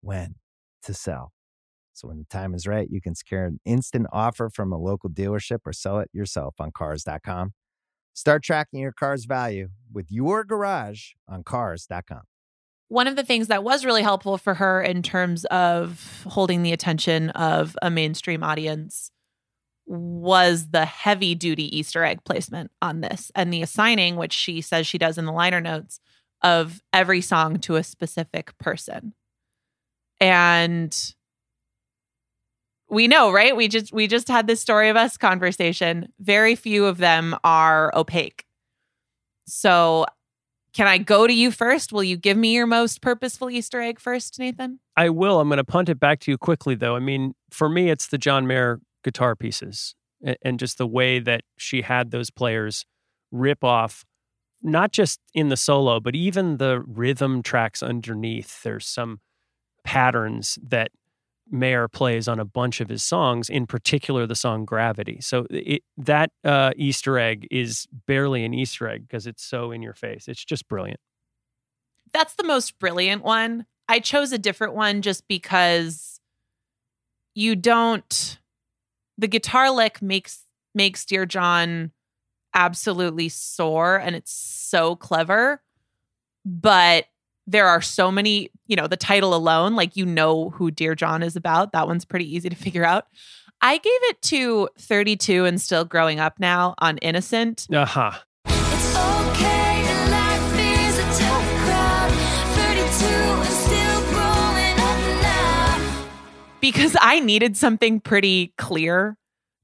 when to sell. So when the time is right, you can secure an instant offer from a local dealership or sell it yourself on Cars.com. Start tracking your car's value with your garage on Cars.com. One of the things that was really helpful for her in terms of holding the attention of a mainstream audience was the heavy-duty Easter egg placement on this and the assigning, which she says she does in the liner notes, of every song to a specific person. And we know, right? We just had this Story of Us conversation. Very few of them are opaque. So can I go to you first? Will you give me your most purposeful Easter egg first, Nathan? I will. I'm going to punt it back to you quickly, though. I mean, for me, it's the John Mayer guitar pieces and just the way that she had those players rip off, not just in the solo, but even the rhythm tracks underneath. There's some patterns that Mayer plays on a bunch of his songs, in particular the song Gravity. So that Easter egg is barely an Easter egg because it's so in your face. It's just brilliant. That's the most brilliant one. I chose a different one just because you don't, the guitar lick makes Dear John absolutely soar, and it's so clever, but there are so many, you know, the title alone, like, you know who Dear John is about. That one's pretty easy to figure out. I gave it to 32 and Still Growing Up Now on Innocent. Uh-huh. It's okay, and life is a tough crowd. 32 and still growing up now. Because I needed something pretty clear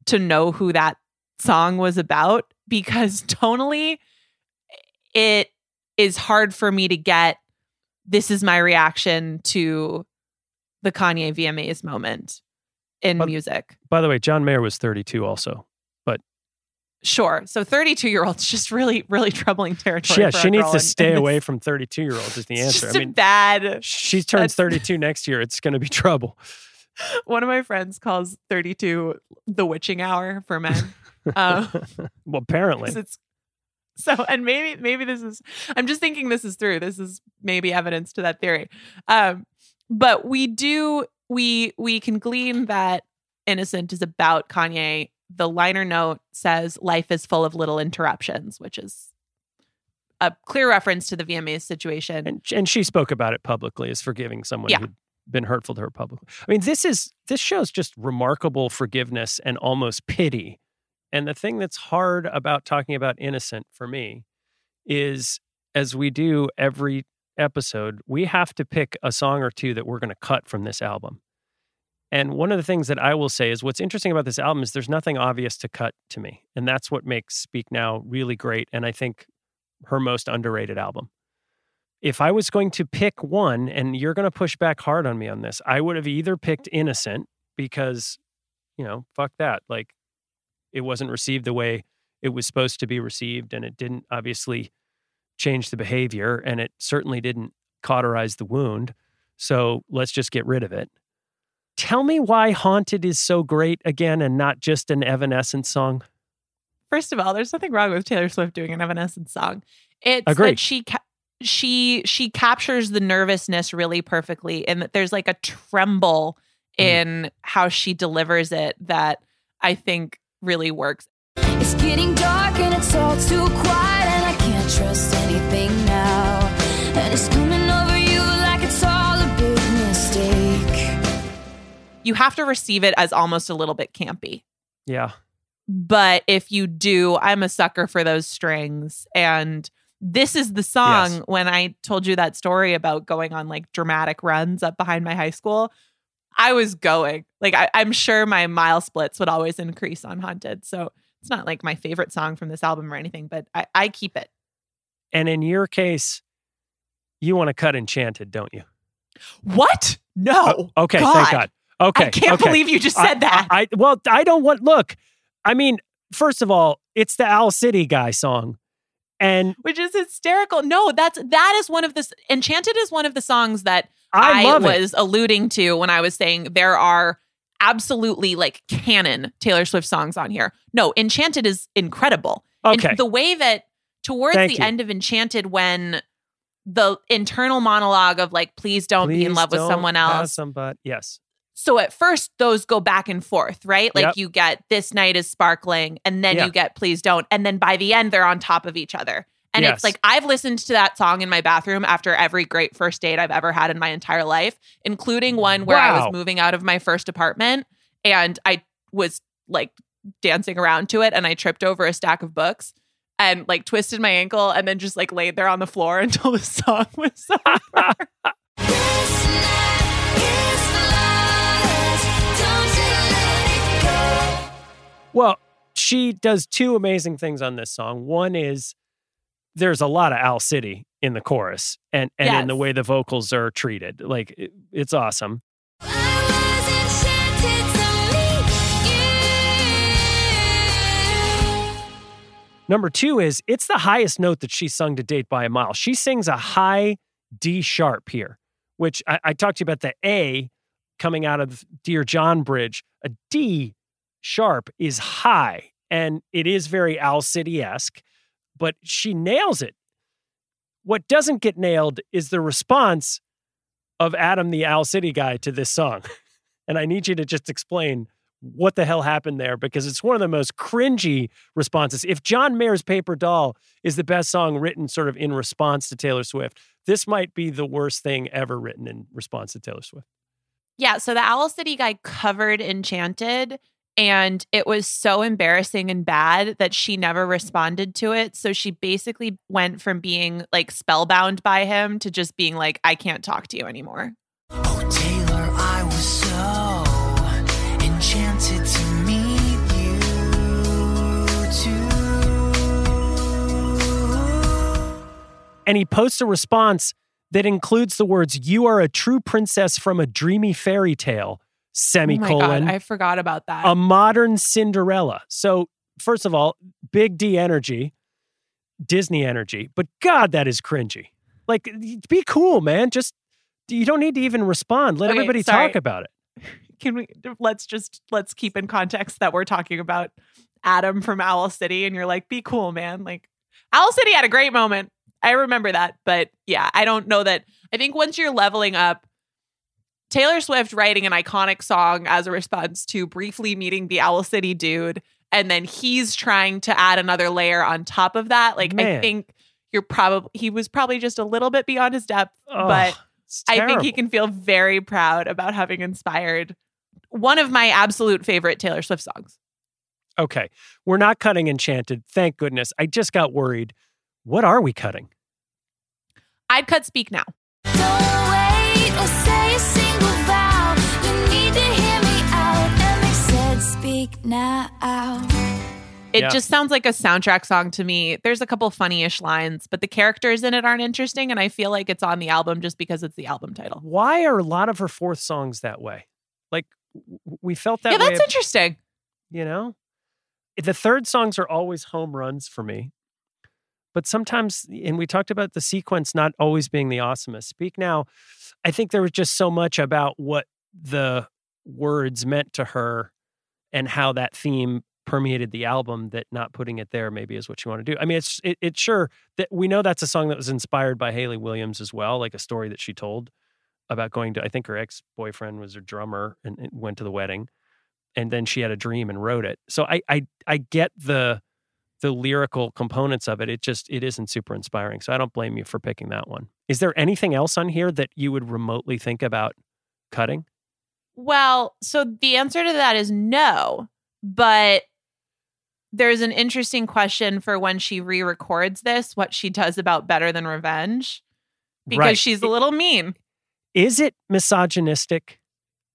to know who that song was about, because tonally it is hard for me to get. This is my reaction to the Kanye VMAs moment in music. By the way, John Mayer was 32 also, but... Sure. So 32-year-olds, just really, really troubling territory. Yeah, she needs to stay away from 32-year-olds is the answer. Just bad... She turns 32 next year. It's going to be trouble. One of my friends calls 32 the witching hour for men. Well, apparently. So, and maybe this is, I'm just thinking this is through. This is maybe evidence to that theory. But we can glean that Innocent is about Kanye. The liner note says, life is full of little interruptions, which is a clear reference to the VMAs situation. And she spoke about it publicly as forgiving someone who'd been hurtful to her publicly. I mean, this shows just remarkable forgiveness and almost pity. And the thing that's hard about talking about Innocent for me is, as we do every episode, we have to pick a song or two that we're going to cut from this album. And one of the things that I will say is what's interesting about this album is there's nothing obvious to cut to me. And that's what makes Speak Now really great. And I think her most underrated album. If I was going to pick one, and you're going to push back hard on me on this, I would have either picked Innocent because, you know, fuck that. Like, it wasn't received the way it was supposed to be received, and it didn't obviously change the behavior, and it certainly didn't cauterize the wound. So let's just get rid of it. Tell me why Haunted is so great again and not just an Evanescence song. First of all, there's nothing wrong with Taylor Swift doing an Evanescence song. It's that she captures the nervousness really perfectly, and that there's like a tremble in how she delivers it that I think really works. It's getting dark and it's all too quiet, and I can't trust anything now. And it's coming over you like it's all a big mistake. You have to receive it as almost a little bit campy. Yeah. But if you do, I'm a sucker for those strings. And this is the song when I told you that story about going on like dramatic runs up behind my high school. I was going. Like, I'm sure my mile splits would always increase on Haunted. So it's not like my favorite song from this album or anything, but I keep it. And in your case, you want to cut Enchanted, don't you? What? No. Okay, God. Thank God. Okay. I can't believe you just said that. Well, I don't want... Look, I mean, first of all, it's the Owl City guy song. Which is hysterical. No, that is one of the... Enchanted is one of the songs that... I was alluding to when I was saying there are absolutely like canon Taylor Swift songs on here. No, Enchanted is incredible. Okay. And the way that towards the end of Enchanted, when the internal monologue of like, please don't be in love with someone else. Yes. So at first those go back and forth, right? Like you get this night is sparkling, and then you get please don't. And then by the end, they're on top of each other. And it's like, I've listened to that song in my bathroom after every great first date I've ever had in my entire life, including one where I was moving out of my first apartment and I was like dancing around to it, and I tripped over a stack of books and like twisted my ankle and then just like laid there on the floor until the song was over. Well, she does two amazing things on this song. One is, there's a lot of Owl City in the chorus and in the way the vocals are treated. Like, it's awesome. I was enchanted to meet you. Number two is, it's the highest note that she sung to date by a mile. She sings a high D sharp here, which I talked to you about the A coming out of Dear John Bridge. A D sharp is high, and it is very Owl City-esque. But she nails it. What doesn't get nailed is the response of Adam, the Owl City guy, to this song. And I need you to just explain what the hell happened there, because it's one of the most cringy responses. If John Mayer's Paper Doll is the best song written sort of in response to Taylor Swift, this might be the worst thing ever written in response to Taylor Swift. Yeah, so the Owl City guy covered Enchanted, and it was so embarrassing and bad that she never responded to it. So she basically went from being like spellbound by him to just being like, I can't talk to you anymore. Oh, Taylor, I was so enchanted to meet you too. And he posts a response that includes the words, you are a true princess from a dreamy fairy tale, semicolon. Oh my God, I forgot about that. A modern Cinderella. So first of all, big D energy, Disney energy, but God, that is cringy. Like, be cool, man. Just, you don't need to even respond. Let everybody talk about it. Can we, let's keep in context that we're talking about Adam from Owl City, and you're like, be cool, man. Like, Owl City had a great moment. I remember that, but yeah, I don't know that. I think once you're leveling up, Taylor Swift writing an iconic song as a response to briefly meeting the Owl City dude, and then he's trying to add another layer on top of that. Like, man. I think he was probably just a little bit beyond his depth, but I think he can feel very proud about having inspired one of my absolute favorite Taylor Swift songs. Okay. We're not cutting Enchanted. Thank goodness. I just got worried. What are we cutting? I'd cut Speak Now. Don't wait or say a single vow. You need to hear me out. And they said speak now. It just sounds like a soundtrack song to me. There's a couple funny-ish lines, but the characters in it aren't interesting, and I feel like it's on the album just because it's the album title. Why are a lot of her fourth songs that way? Like, we felt that way. Yeah, that's interesting. You know? The third songs are always home runs for me. But sometimes, and we talked about the sequence not always being the awesomest. Speak Now, I think there was just so much about what the words meant to her and how that theme permeated the album that not putting it there maybe is what you want to do. I mean, it's sure that we know that's a song that was inspired by Hayley Williams as well, like a story that she told about going to, I think her ex-boyfriend was her drummer and went to the wedding. And then she had a dream and wrote it. So I get the lyrical components of it. It isn't super inspiring. So I don't blame you for picking that one. Is there anything else on here that you would remotely think about cutting? Well, so the answer to that is no, but there's an interesting question for when she re-records this, what she does about Better Than Revenge, because she's a little mean. Is it misogynistic?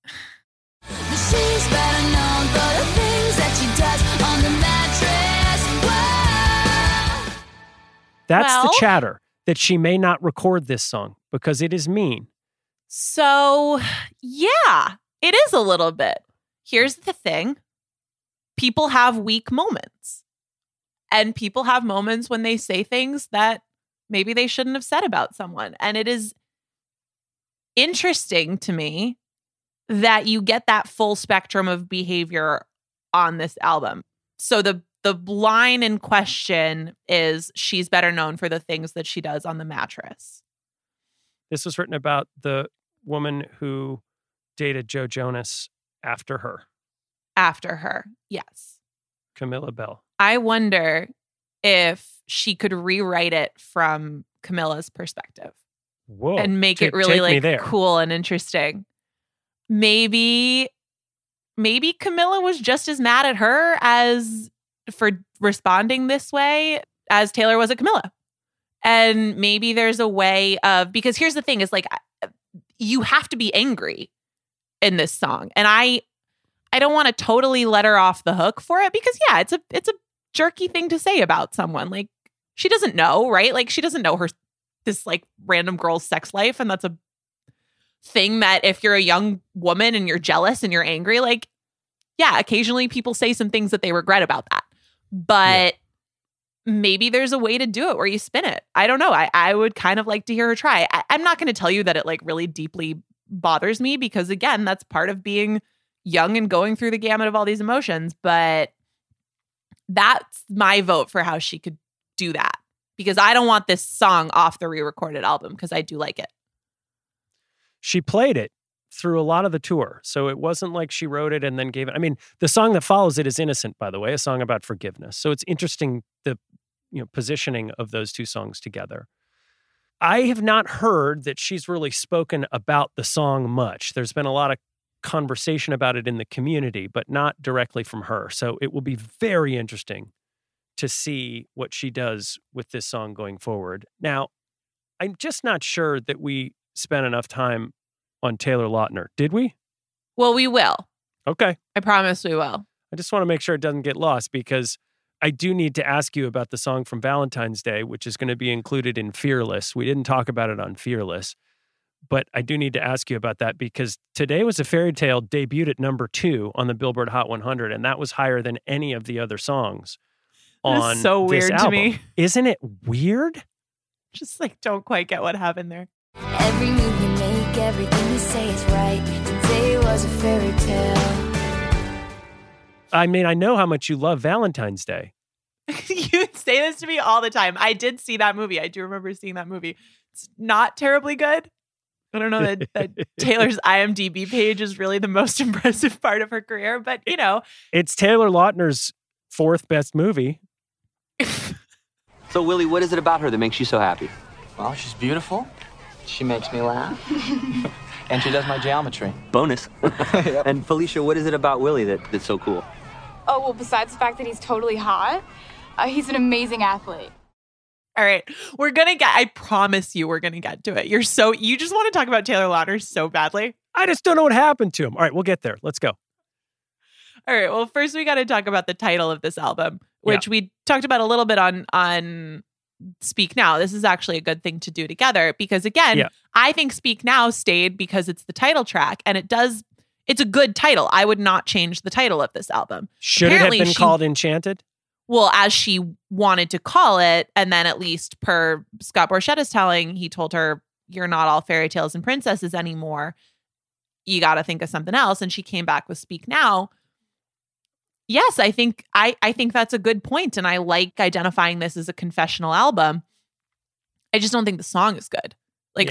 She's better known for the things that she does on the the chatter that she may not record this song because it is mean. So, yeah, it is a little bit. Here's the thing. People have weak moments. And people have moments when they say things that maybe they shouldn't have said about someone. And it is interesting to me that you get that full spectrum of behavior on this album. So the line in question is, she's better known for the things that she does on the mattress. This was written about the woman who dated Joe Jonas after her. After her, yes. Camilla Bell. I wonder if she could rewrite it from Camilla's perspective. Whoa. And make it really like cool and interesting. Maybe Camilla was just as mad at her as for responding this way as Taylor was at Camilla. And maybe there's a way of, because here's the thing is, like, you have to be angry in this song. And I don't want to totally let her off the hook for it, because yeah, it's a jerky thing to say about someone. Like, she doesn't know, right? Like, she doesn't know her, this like random girl's sex life. And that's a thing that if you're a young woman and you're jealous and you're angry, like, yeah, occasionally people say some things that they regret about that. But maybe there's a way to do it where you spin it. I don't know. I would kind of like to hear her try. I'm not going to tell you that it like really deeply bothers me, because again, that's part of being young and going through the gamut of all these emotions. But that's my vote for how she could do that, because I don't want this song off the re-recorded album, because I do like it. She played it through a lot of the tour. So it wasn't like she wrote it and then gave it. I mean, the song that follows it is Innocent, by the way, a song about forgiveness. So it's interesting, the positioning of those two songs together. I have not heard that she's really spoken about the song much. There's been a lot of conversation about it in the community, but not directly from her. So it will be very interesting to see what she does with this song going forward. Now, I'm just not sure that we spent enough time on Taylor Lautner. Did we? Well, we will. Okay. I promise we will. I just want to make sure it doesn't get lost, because I do need to ask you about the song from Valentine's Day, which is going to be included in Fearless. We didn't talk about it on Fearless, but I do need to ask you about that, because Today Was a Fairy Tale debuted at number 2 on the Billboard Hot 100, and that was higher than any of the other songs on this album. That's so weird to me. Isn't it weird? Just like don't quite get what happened there. Every move you make, everything you say is right. Today was a fairy tale. I mean, I know how much you love Valentine's Day. You say this to me all the time. I did see that movie. I do remember seeing that movie. It's not terribly good. I don't know that Taylor's IMDb page is really the most impressive part of her career, but you know. It's Taylor Lautner's 4th best movie. So, Willie, what is it about her that makes you so happy? Well, she's beautiful. She makes me laugh. And she does my geometry. Bonus. Yep. And Felicia, what is it about Willie that's so cool? Oh, well, besides the fact that he's totally hot, he's an amazing athlete. All right. I promise you, we're going to get to it. You just want to talk about Taylor Lautner so badly. I just don't know what happened to him. All right, we'll get there. Let's go. All right. Well, first we got to talk about the title of this album, which we talked about a little bit on Speak Now. This is actually a good thing to do together, because again, I think Speak Now stayed because it's the title track, and it's a good title. I would not change the title of this album. Should Apparently, it have been called Enchanted? Well, as she wanted to call it, and then at least per Scott Borchetta's telling, he told her, you're not all fairy tales and princesses anymore. You got to think of something else. And she came back with Speak Now. Yes, I think that's a good point, and I like identifying this as a confessional album. I just don't think the song is good.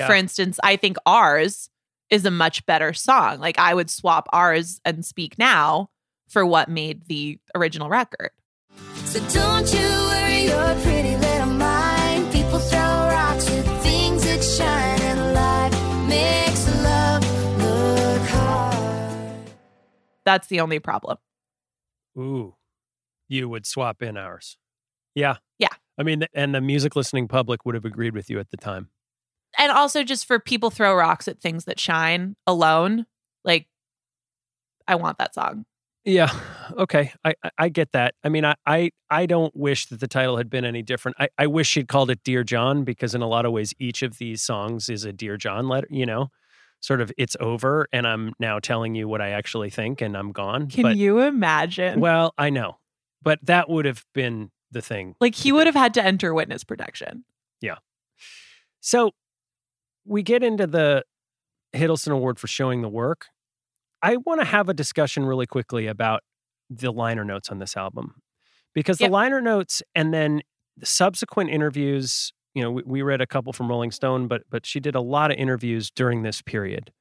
For instance, I think Ours is a much better song. Like, I would swap Ours and Speak Now for what made the original record. So don't you worry your pretty little mind. People throw rocks at things that shine, and life makes love look hard. That's the only problem. Ooh, you would swap in Ours. Yeah. Yeah. I mean, and the music listening public would have agreed with you at the time. And also just for People Throw Rocks at Things That Shine alone, like, I want that song. Yeah. Okay. I get that. I mean, I don't wish that the title had been any different. I wish she'd called it Dear John, because in a lot of ways, each of these songs is a Dear John letter, Sort of, it's over, and I'm now telling you what I actually think, and I'm gone. Can you imagine? Well, I know. But that would have been the thing. Like, he would have had to enter witness protection. Yeah. So, we get into the Hiddleston Award for showing the work. I want to have a discussion really quickly about the liner notes on this album. Because the liner notes, and then the subsequent interviews... we read a couple from Rolling Stone, but she did a lot of interviews during this period.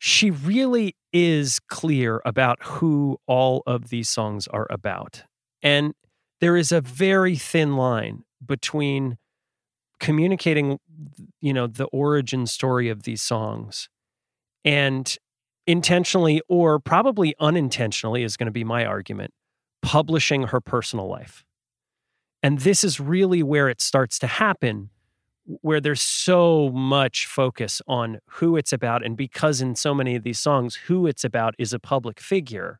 She really is clear about who all of these songs are about. And there is a very thin line between communicating, the origin story of these songs and intentionally, or probably unintentionally is going to be my argument, publishing her personal life. And this is really where it starts to happen, where there's so much focus on who it's about. And because in so many of these songs, who it's about is a public figure,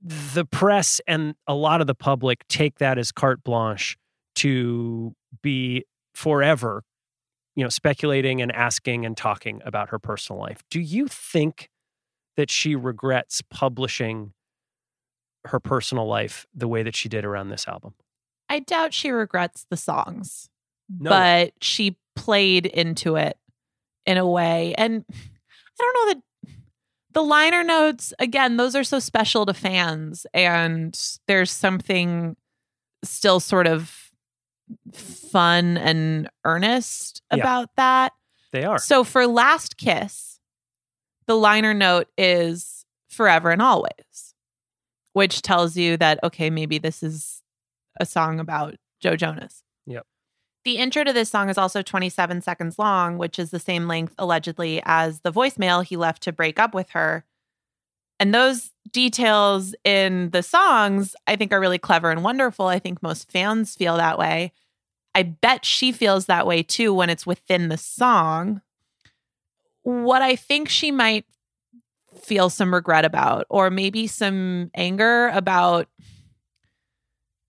the press and a lot of the public take that as carte blanche to be forever, speculating and asking and talking about her personal life. Do you think that she regrets publishing her personal life the way that she did around this album? I doubt she regrets the songs, but she played into it in a way. And I don't know that the liner notes, again, those are so special to fans. And there's something still sort of fun and earnest about that. They are. So for Last Kiss, The liner note is forever and always, which tells you that, okay, maybe this is a song about Joe Jonas. Yep. The intro to this song is also 27 seconds long, which is the same length, allegedly, as the voicemail he left to break up with her. And those details in the songs, I think, are really clever and wonderful. I think most fans feel that way. I bet she feels that way, too, when it's within the song. What I think she might feel some regret about, or maybe some anger about,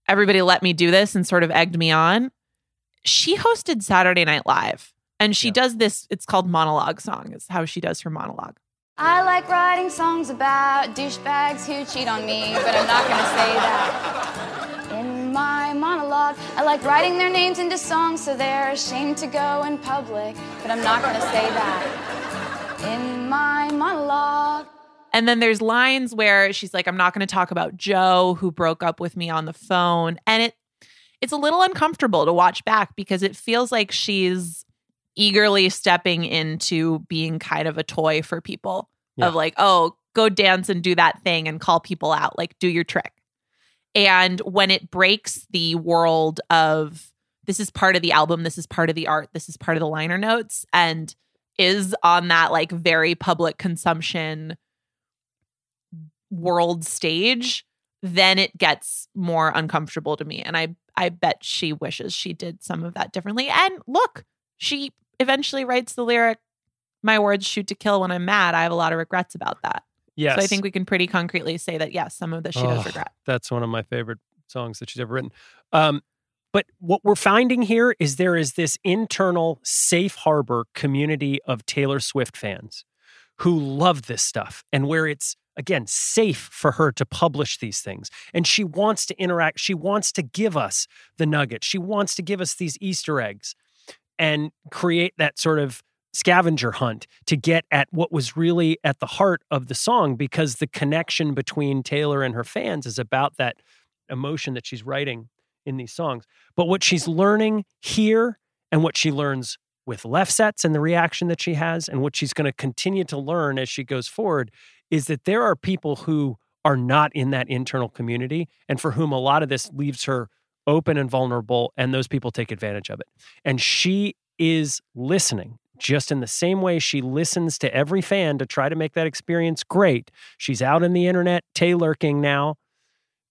everybody let me do this and sort of egged me on. She hosted Saturday Night Live, and she does this, it's called monologue song, is how she does her monologue. I like writing songs about douchebags who cheat on me, but I'm not going to say that. In my monologue, I like writing their names into songs so they're ashamed to go in public, but I'm not going to say that. In my monologue. And then there's lines where she's like, I'm not going to talk about Joe, who broke up with me on the phone. And it's a little uncomfortable to watch back because it feels like she's eagerly stepping into being kind of a toy for people of like, oh, go dance and do that thing and call people out, like do your trick. And when it breaks the world of this is part of the album, this is part of the art, this is part of the liner notes, and is on that like very public consumption world stage, then it gets more uncomfortable to me. And I bet she wishes she did some of that differently. And look, she eventually writes the lyric, my words shoot to kill when I'm mad. I have a lot of regrets about that. Yes. So I think we can pretty concretely say that, yes, some of this she does regret. That's one of my favorite songs that she's ever written. But what we're finding here is there is this internal safe harbor community of Taylor Swift fans who love this stuff, and where it's, again, safe for her to publish these things. And she wants to interact. She wants to give us the nugget. She wants to give us these Easter eggs and create that sort of scavenger hunt to get at what was really at the heart of the song, because the connection between Taylor and her fans is about that emotion that she's writing in these songs. But what she's learning here, and what she learns with Lefsetz and the reaction that she has, and what she's going to continue to learn as she goes forward, is that there are people who are not in that internal community and for whom a lot of this leaves her open and vulnerable, and those people take advantage of it. And she is listening just in the same way she listens to every fan to try to make that experience great. She's out on the internet, Taylurking now,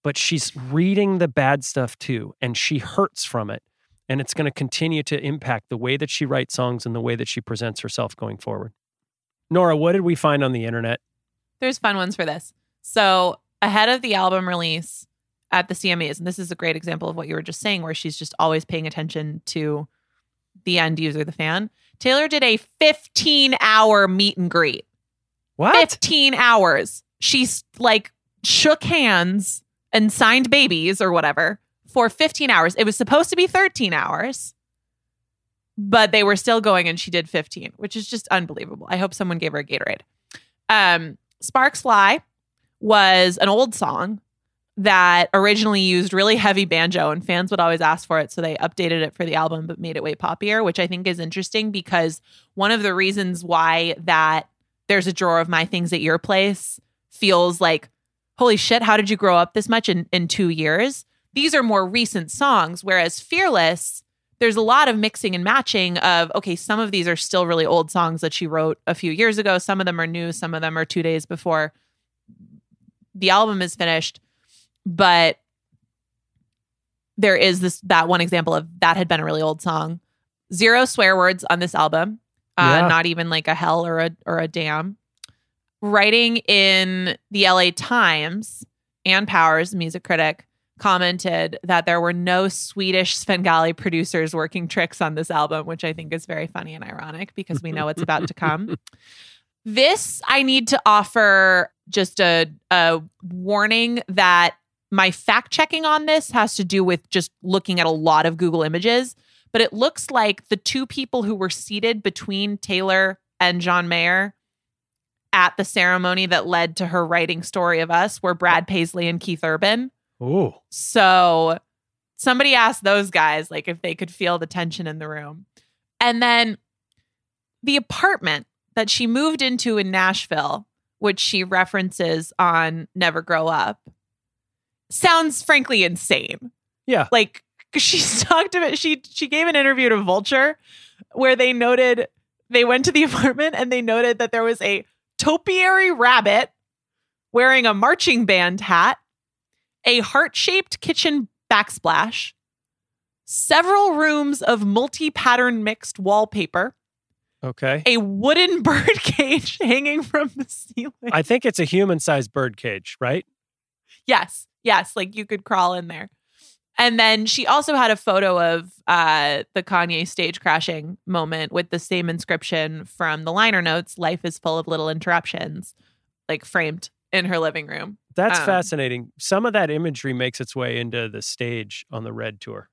but she's reading the bad stuff too, and she hurts from it. And it's going to continue to impact the way that she writes songs and the way that she presents herself going forward. Nora, what did we find on the internet? There's fun ones for this. So ahead of the album release at the VMAs, and this is a great example of what you were just saying, where she's just always paying attention to the end user, the fan, Taylor did a 15-hour meet and greet. What? 15 hours. She's like shook hands and signed babies or whatever for 15 hours. It was supposed to be 13 hours, but they were still going, and she did 15, which is just unbelievable. I hope someone gave her a Gatorade. Sparks Fly was an old song that originally used really heavy banjo, and fans would always ask for it, so they updated it for the album but made it way poppier, which I think is interesting, because one of the reasons why that There's a Drawer of My Things at Your Place feels like, holy shit, how did you grow up this much in 2 years? These are more recent songs, whereas Fearless, there's a lot of mixing and matching of, okay, some of these are still really old songs that she wrote a few years ago. Some of them are new. Some of them are 2 days before the album is finished. But there is this, that one example of that had been a really old song. Zero swear words on this album. Not even like a hell or a damn. Writing in the LA Times, Ann Powers, music critic, commented that there were no Swedish Svengali producers working tricks on this album, which I think is very funny and ironic because we know what's about to come. This, I need to offer just a warning that my fact checking on this has to do with just looking at a lot of Google images, but it looks like the two people who were seated between Taylor and John Mayer at the ceremony that led to her writing Story of Us were Brad Paisley and Keith Urban. Ooh. So somebody asked those guys like if they could feel the tension in the room. And then the apartment that she moved into in Nashville, which she references on Never Grow Up, sounds frankly insane. Yeah. Like, because she's talked about, she gave an interview to Vulture where they noted, they went to the apartment and they noted that there was a topiary rabbit wearing a marching band hat, a heart-shaped kitchen backsplash, several rooms of multi-pattern mixed wallpaper. Okay. A wooden bird cage hanging from the ceiling. I think it's a human-sized bird cage, right? Yes. Yes. Like you could crawl in there. And then she also had a photo of the Kanye stage crashing moment with the same inscription from the liner notes, "Life is full of little interruptions," like framed in her living room. That's fascinating. Some of that imagery makes its way into the stage on the Red tour.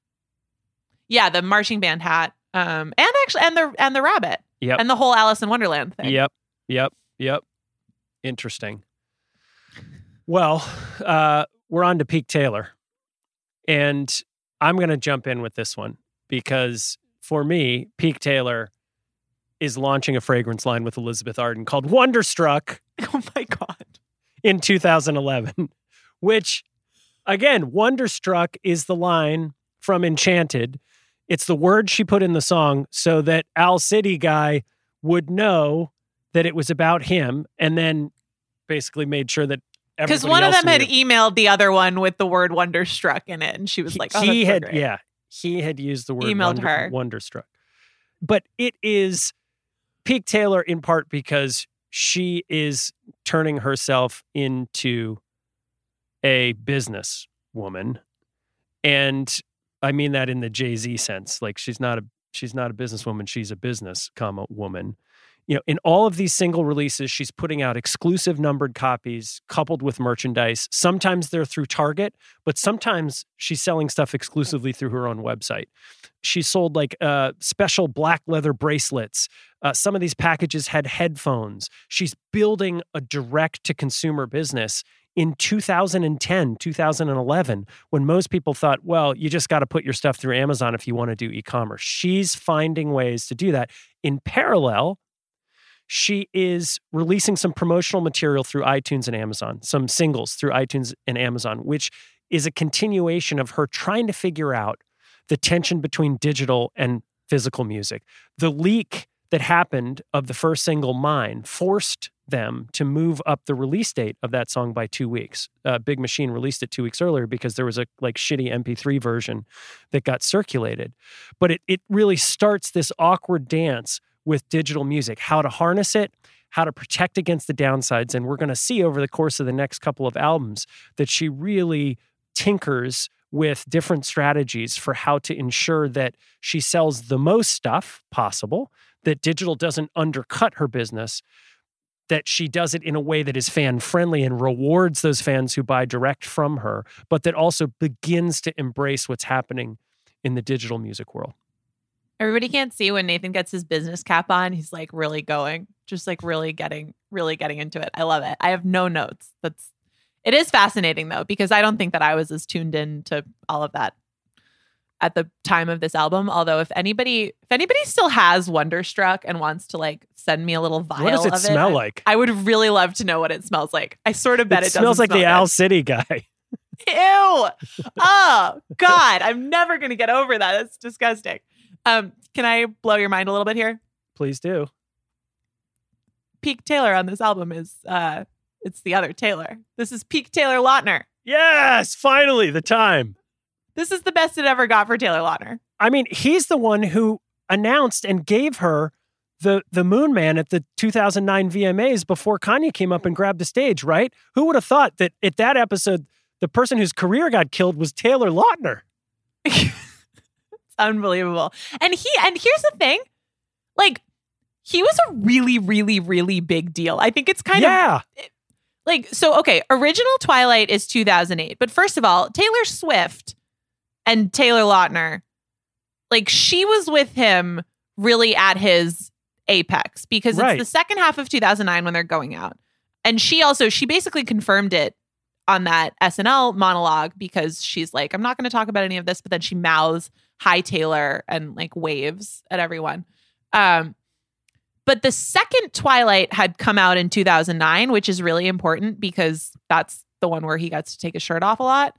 Yeah, the marching band hat, and the rabbit, yep, and the whole Alice in Wonderland thing. Yep. Interesting. Well, we're on to Peak Taylor. And I'm going to jump in with this one because for me, Peak Taylor is launching a fragrance line with Elizabeth Arden called Wonderstruck. Oh my God. In 2011, which again, Wonderstruck is the line from Enchanted. It's the word she put in the song so that Owl City guy would know that it was about him and then basically made sure that because one of them had emailed the other one with the word Wonderstruck in it, and she was like, "Oh, he had, yeah, he had used the word Wonderstruck." But it is Peak Taylor in part because she is turning herself into a business woman, and I mean that in the Jay-Z sense. Like she's not a businesswoman; she's a business, woman. You know, in all of these single releases, she's putting out exclusive numbered copies coupled with merchandise. Sometimes they're through Target, but sometimes she's selling stuff exclusively through her own website. She sold like special black leather bracelets. Some of these packages had headphones. She's building a direct-to-consumer business in 2010, 2011, when most people thought, well, you just got to put your stuff through Amazon if you want to do e-commerce. She's finding ways to do that. In parallel, she is releasing some promotional material through iTunes and Amazon, some singles through iTunes and Amazon, which is a continuation of her trying to figure out the tension between digital and physical music. The leak that happened of the first single, Mine, forced them to move up the release date of that song by 2 weeks. Big Machine released it 2 weeks earlier because there was a like shitty MP3 version that got circulated. But it really starts this awkward dance with digital music, how to harness it, how to protect against the downsides. And we're going to see over the course of the next couple of albums that she really tinkers with different strategies for how to ensure that she sells the most stuff possible, that digital doesn't undercut her business, that she does it in a way that is fan-friendly and rewards those fans who buy direct from her, but that also begins to embrace what's happening in the digital music world. Everybody can't see when Nathan gets his business cap on. He's like really going, just like really getting into it. I love it. I have no notes. It is fascinating though, because I don't think that I was as tuned in to all of that at the time of this album. Although if anybody still has Wonderstruck and wants to like send me a little vial of it. What does it smell like? I would really love to know what it smells like. I sort of bet it doesn't smell like. It smells like the Owl City guy. Ew. Oh God. I'm never going to get over that. That's disgusting. Can I blow your mind a little bit here? Please do. Peak Taylor on this album is, it's the other Taylor. This is Peak Taylor Lautner. Yes, finally, the time. This is the best it ever got for Taylor Lautner. I mean, he's the one who announced and gave her the Moon Man at the 2009 VMAs before Kanye came up and grabbed the stage, right? Who would have thought that at that episode, the person whose career got killed was Taylor Lautner? Unbelievable. And here's the thing, like he was a really, really, really big deal. I think it's kind of like, so, okay. Original Twilight is 2008, but first of all, Taylor Swift and Taylor Lautner, like she was with him really at his apex because right. It's the second half of 2009 when they're going out. And she basically confirmed it on that SNL monologue because she's like, I'm not going to talk about any of this, but then she mouths, "Hi, Taylor," and like waves at everyone. But the second Twilight had come out in 2009, which is really important because that's the one where he got to take his shirt off a lot.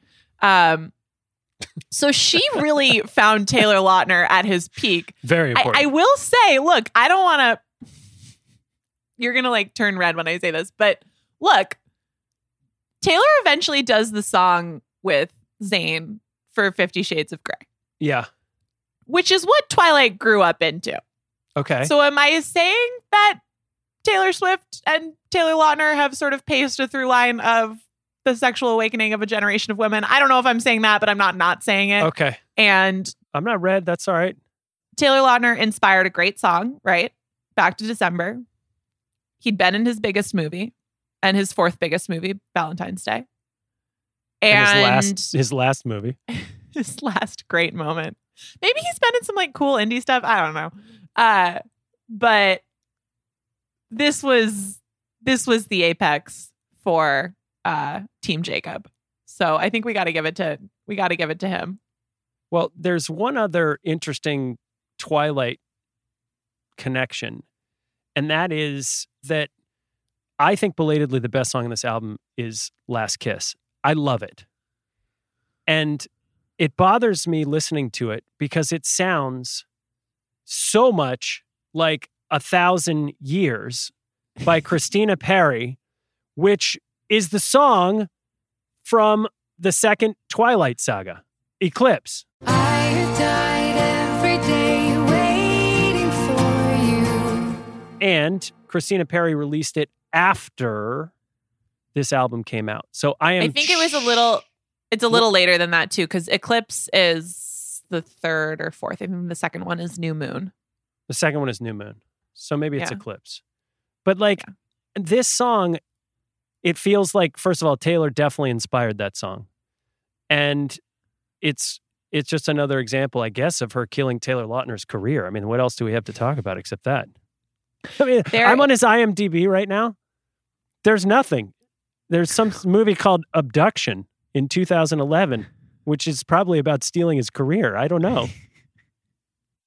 So she really found Taylor Lautner at his peak. Very important. I will say, look, I don't want to... You're going to like turn red when I say this, but look, Taylor eventually does the song with Zayn for 50 Shades of Grey. Yeah. Which is what Twilight grew up into. Okay. So am I saying that Taylor Swift and Taylor Lautner have sort of paced a through line of the sexual awakening of a generation of women? I don't know if I'm saying that, but I'm not saying it. Okay. And I'm not red. That's all right. Taylor Lautner inspired a great song, right? Back to December. He'd been in his biggest movie and his fourth biggest movie, Valentine's Day. And his last movie. His last great moment. Maybe he's been in some like cool indie stuff. I don't know. But this was the apex for Team Jacob. So I think we got to give it to him. Well, there's one other interesting Twilight connection, and that is that I think belatedly the best song on this album is Last Kiss. I love it. And it bothers me listening to it because it sounds so much like 1,000 Years by Christina Perry, which is the song from the second Twilight saga, Eclipse. I have died every day waiting for you. And Christina Perry released it after this album came out. So I think it was a little later than that too, because Eclipse is the third or fourth. I think the second one is New Moon. The second one is New Moon. So maybe it's Eclipse. But this song, it feels like, first of all, Taylor definitely inspired that song. And it's just another example, I guess, of her killing Taylor Lautner's career. I mean, what else do we have to talk about except that? I mean, I'm on his IMDb right now. There's nothing. There's some movie called Abduction in 2011. Which is probably about stealing his career. I don't know.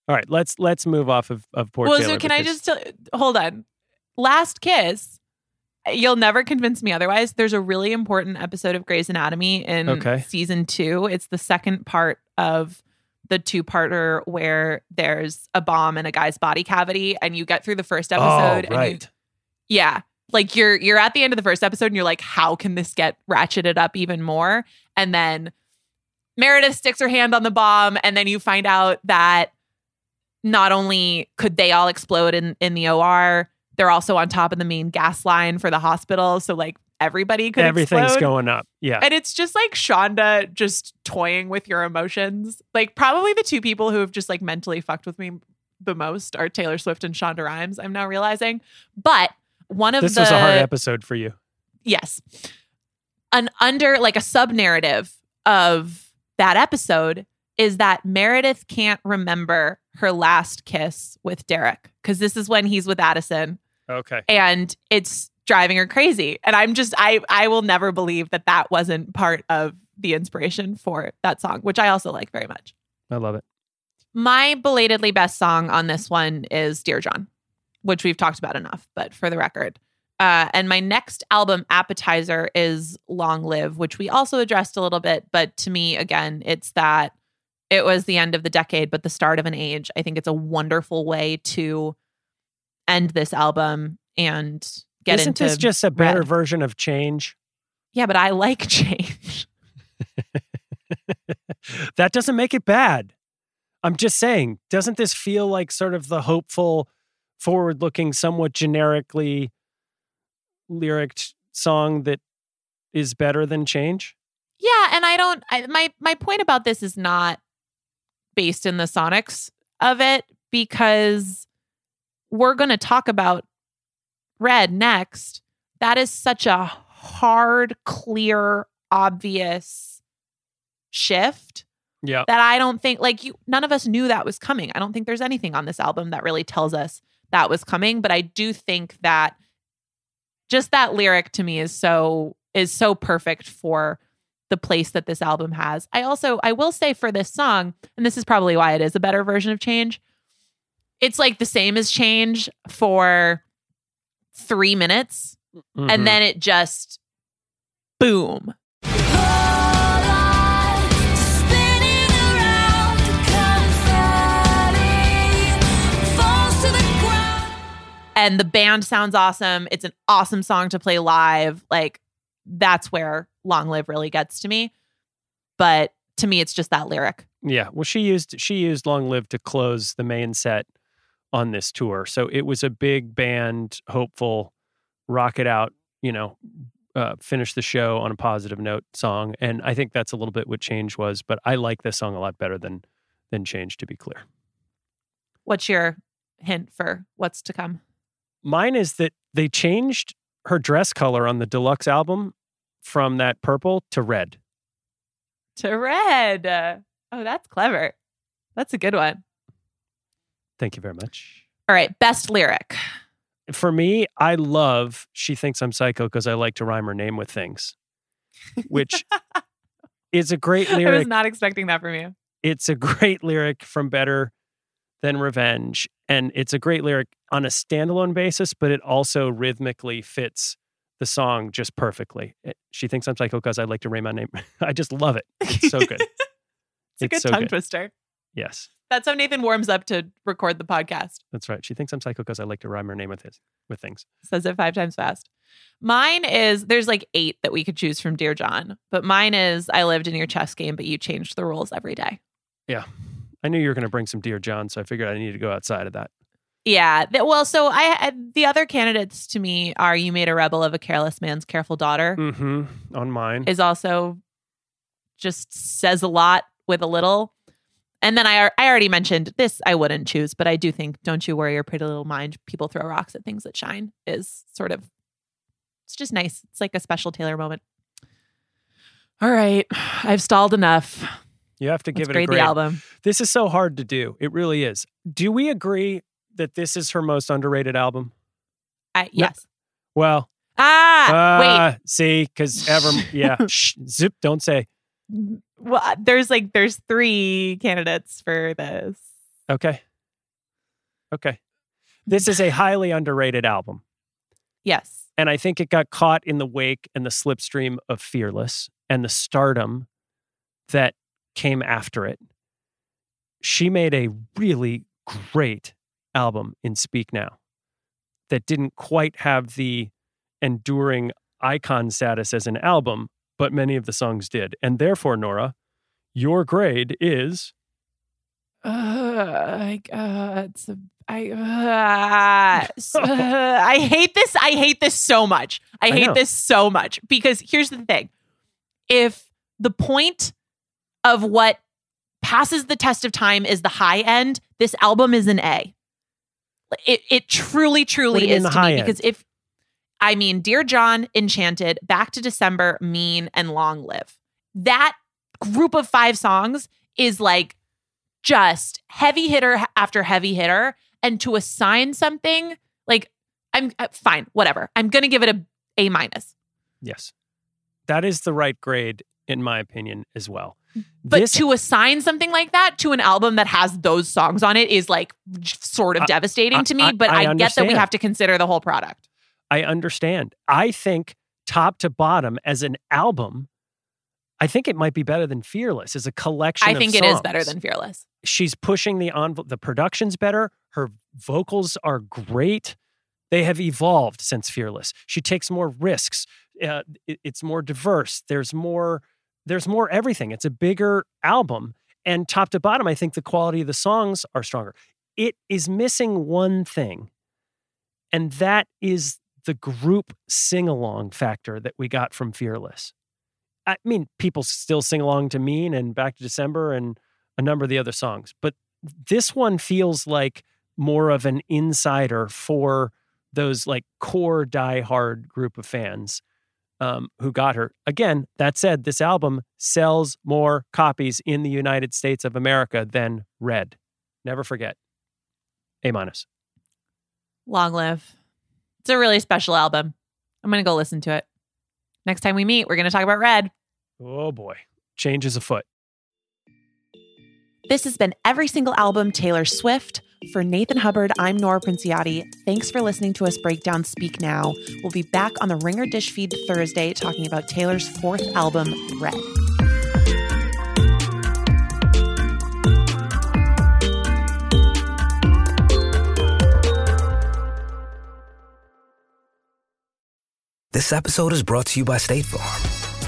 All right, let's move off of poor Taylor. Well, so can I just hold on. Last Kiss, you'll never convince me otherwise. There's a really important episode of Grey's Anatomy in season 2. It's the second part of the two-parter where there's a bomb in a guy's body cavity and you get through the first episode. Oh, right. And like you're at the end of the first episode and you're like, how can this get ratcheted up even more? And then Meredith sticks her hand on the bomb, and then you find out that not only could they all explode in the OR, they're also on top of the main gas line for the hospital, so everybody could explode. Everything's going up, yeah. And it's just Shonda just toying with your emotions. Probably the two people who have just mentally fucked with me the most are Taylor Swift and Shonda Rhimes, I'm now realizing. But this was a hard episode for you. Yes. A sub-narrative of that episode is that Meredith can't remember her last kiss with Derek because this is when he's with Addison. Okay. And it's driving her crazy. And I'm just, I will never believe that wasn't part of the inspiration for that song, which I also like very much. I love it. My belatedly best song on this one is Dear John, which we've talked about enough, but for the record. And my next album appetizer is Long Live, which we also addressed a little bit. But to me, again, it's that it was the end of the decade, but the start of an age. I think it's a wonderful way to end this album and get into... Isn't this just a better version of Change? Yeah, but I like Change. That doesn't make it bad. I'm just saying, doesn't this feel like sort of the hopeful, forward-looking, somewhat generically lyric song that is better than Change? Yeah, and my point about this is not based in the sonics of it because we're going to talk about Red next. That is such a hard, clear, obvious shift. Yeah. That I don't think none of us knew that was coming. I don't think there's anything on this album that really tells us that was coming, but I do think that just that lyric to me is so perfect for the place that this album has. I will say for this song, and this is probably why it is a better version of Change, It's like the same as Change for 3 minutes. Mm-hmm. And then it just, boom. And the band sounds awesome. It's an awesome song to play live. Like, that's where Long Live really gets to me. But to me, it's just that lyric. Yeah. Well, she used Long Live to close the main set on this tour. So it was a big band, hopeful, rock it out, finish the show on a positive note song. And I think that's a little bit what Change was. But I like this song a lot better than Change, to be clear. What's your hint for what's to come? Mine is that they changed her dress color on the deluxe album from that purple to red. To red. Oh, that's clever. That's a good one. Thank you very much. All right. Best lyric. For me, I love She Thinks I'm Psycho because I like to rhyme her name with things, which is a great lyric. I was not expecting that from you. It's a great lyric from Better Than Revenge. And it's a great lyric on a standalone basis, but it also rhythmically fits the song just perfectly. She Thinks I'm Psycho because I like to rhyme my name. I just love it. It's so good. it's a good tongue twister. Yes. That's how Nathan warms up to record the podcast. That's right. She thinks I'm psycho because I like to rhyme her name with things. Says it 5 times fast. Mine is, there's like 8 that we could choose from Dear John, but mine is, I lived in your chess game, but you changed the rules every day. Yeah. I knew you were going to bring some Dear John, so I figured I needed to go outside of that. Yeah. Well, so the other candidates to me are You Made a Rebel of a Careless Man's Careful Daughter. Mm-hmm. On mine. Is also just says a lot with a little. And then I already mentioned this, I wouldn't choose, but I do think Don't You Worry Your Pretty Little Mind, People Throw Rocks at Things That Shine is sort of, it's just nice. It's like a special Taylor moment. All right. I've stalled enough. You have to give it a grade. The album. This is so hard to do. It really is. Do we agree that this is her most underrated album? Yes. No. Well. Wait. See, because ever, yeah. Shh, zip, don't say. Well, there's 3 candidates for this. Okay. This is a highly underrated album. Yes. And I think it got caught in the wake and the slipstream of Fearless and the stardom that came after it. She made a really great album in Speak Now that didn't quite have the enduring icon status as an album, but many of the songs did. And therefore, Nora, your grade is... I hate this so much. I hate this so much. Because here's the thing. If the point of what passes the test of time is the high end, this album is an A. It truly is to me. Because if... I mean, Dear John, Enchanted, Back to December, Mean, and Long Live. That group of 5 songs is like just heavy hitter after heavy hitter. And to assign something, like, I'm fine, whatever. I'm going to give it a A-. Yes. That is the right grade, in my opinion, as well. But to assign something like that to an album that has those songs on it is like sort of devastating to me. But I get that we have to consider the whole product. I understand. I think top to bottom as an album, I think it might be better than Fearless as a collection of songs. I think it is better than Fearless. She's pushing the envelope. The production's better. Her vocals are great. They have evolved since Fearless. She takes more risks. It's more diverse. There's more everything. It's a bigger album. And top to bottom, I think the quality of the songs are stronger. It is missing one thing. And that is the group sing-along factor that we got from Fearless. I mean, people still sing along to Mean and Back to December and a number of the other songs. But this one feels like more of an insider for those like core die-hard group of fans who got her. Again, that said, this album sells more copies in the United States of America than Red. Never forget. A-. Long Live. It's a really special album. I'm going to go listen to it. Next time we meet, we're going to talk about Red. Oh boy. Change is afoot. This has been Every Single Album Taylor Swift. For Nathan Hubbard, I'm Nora Princiotti. Thanks for listening to us break down Speak Now. We'll be back on the Ringer Dish feed Thursday talking about Taylor's fourth album, Red. This episode is brought to you by State Farm.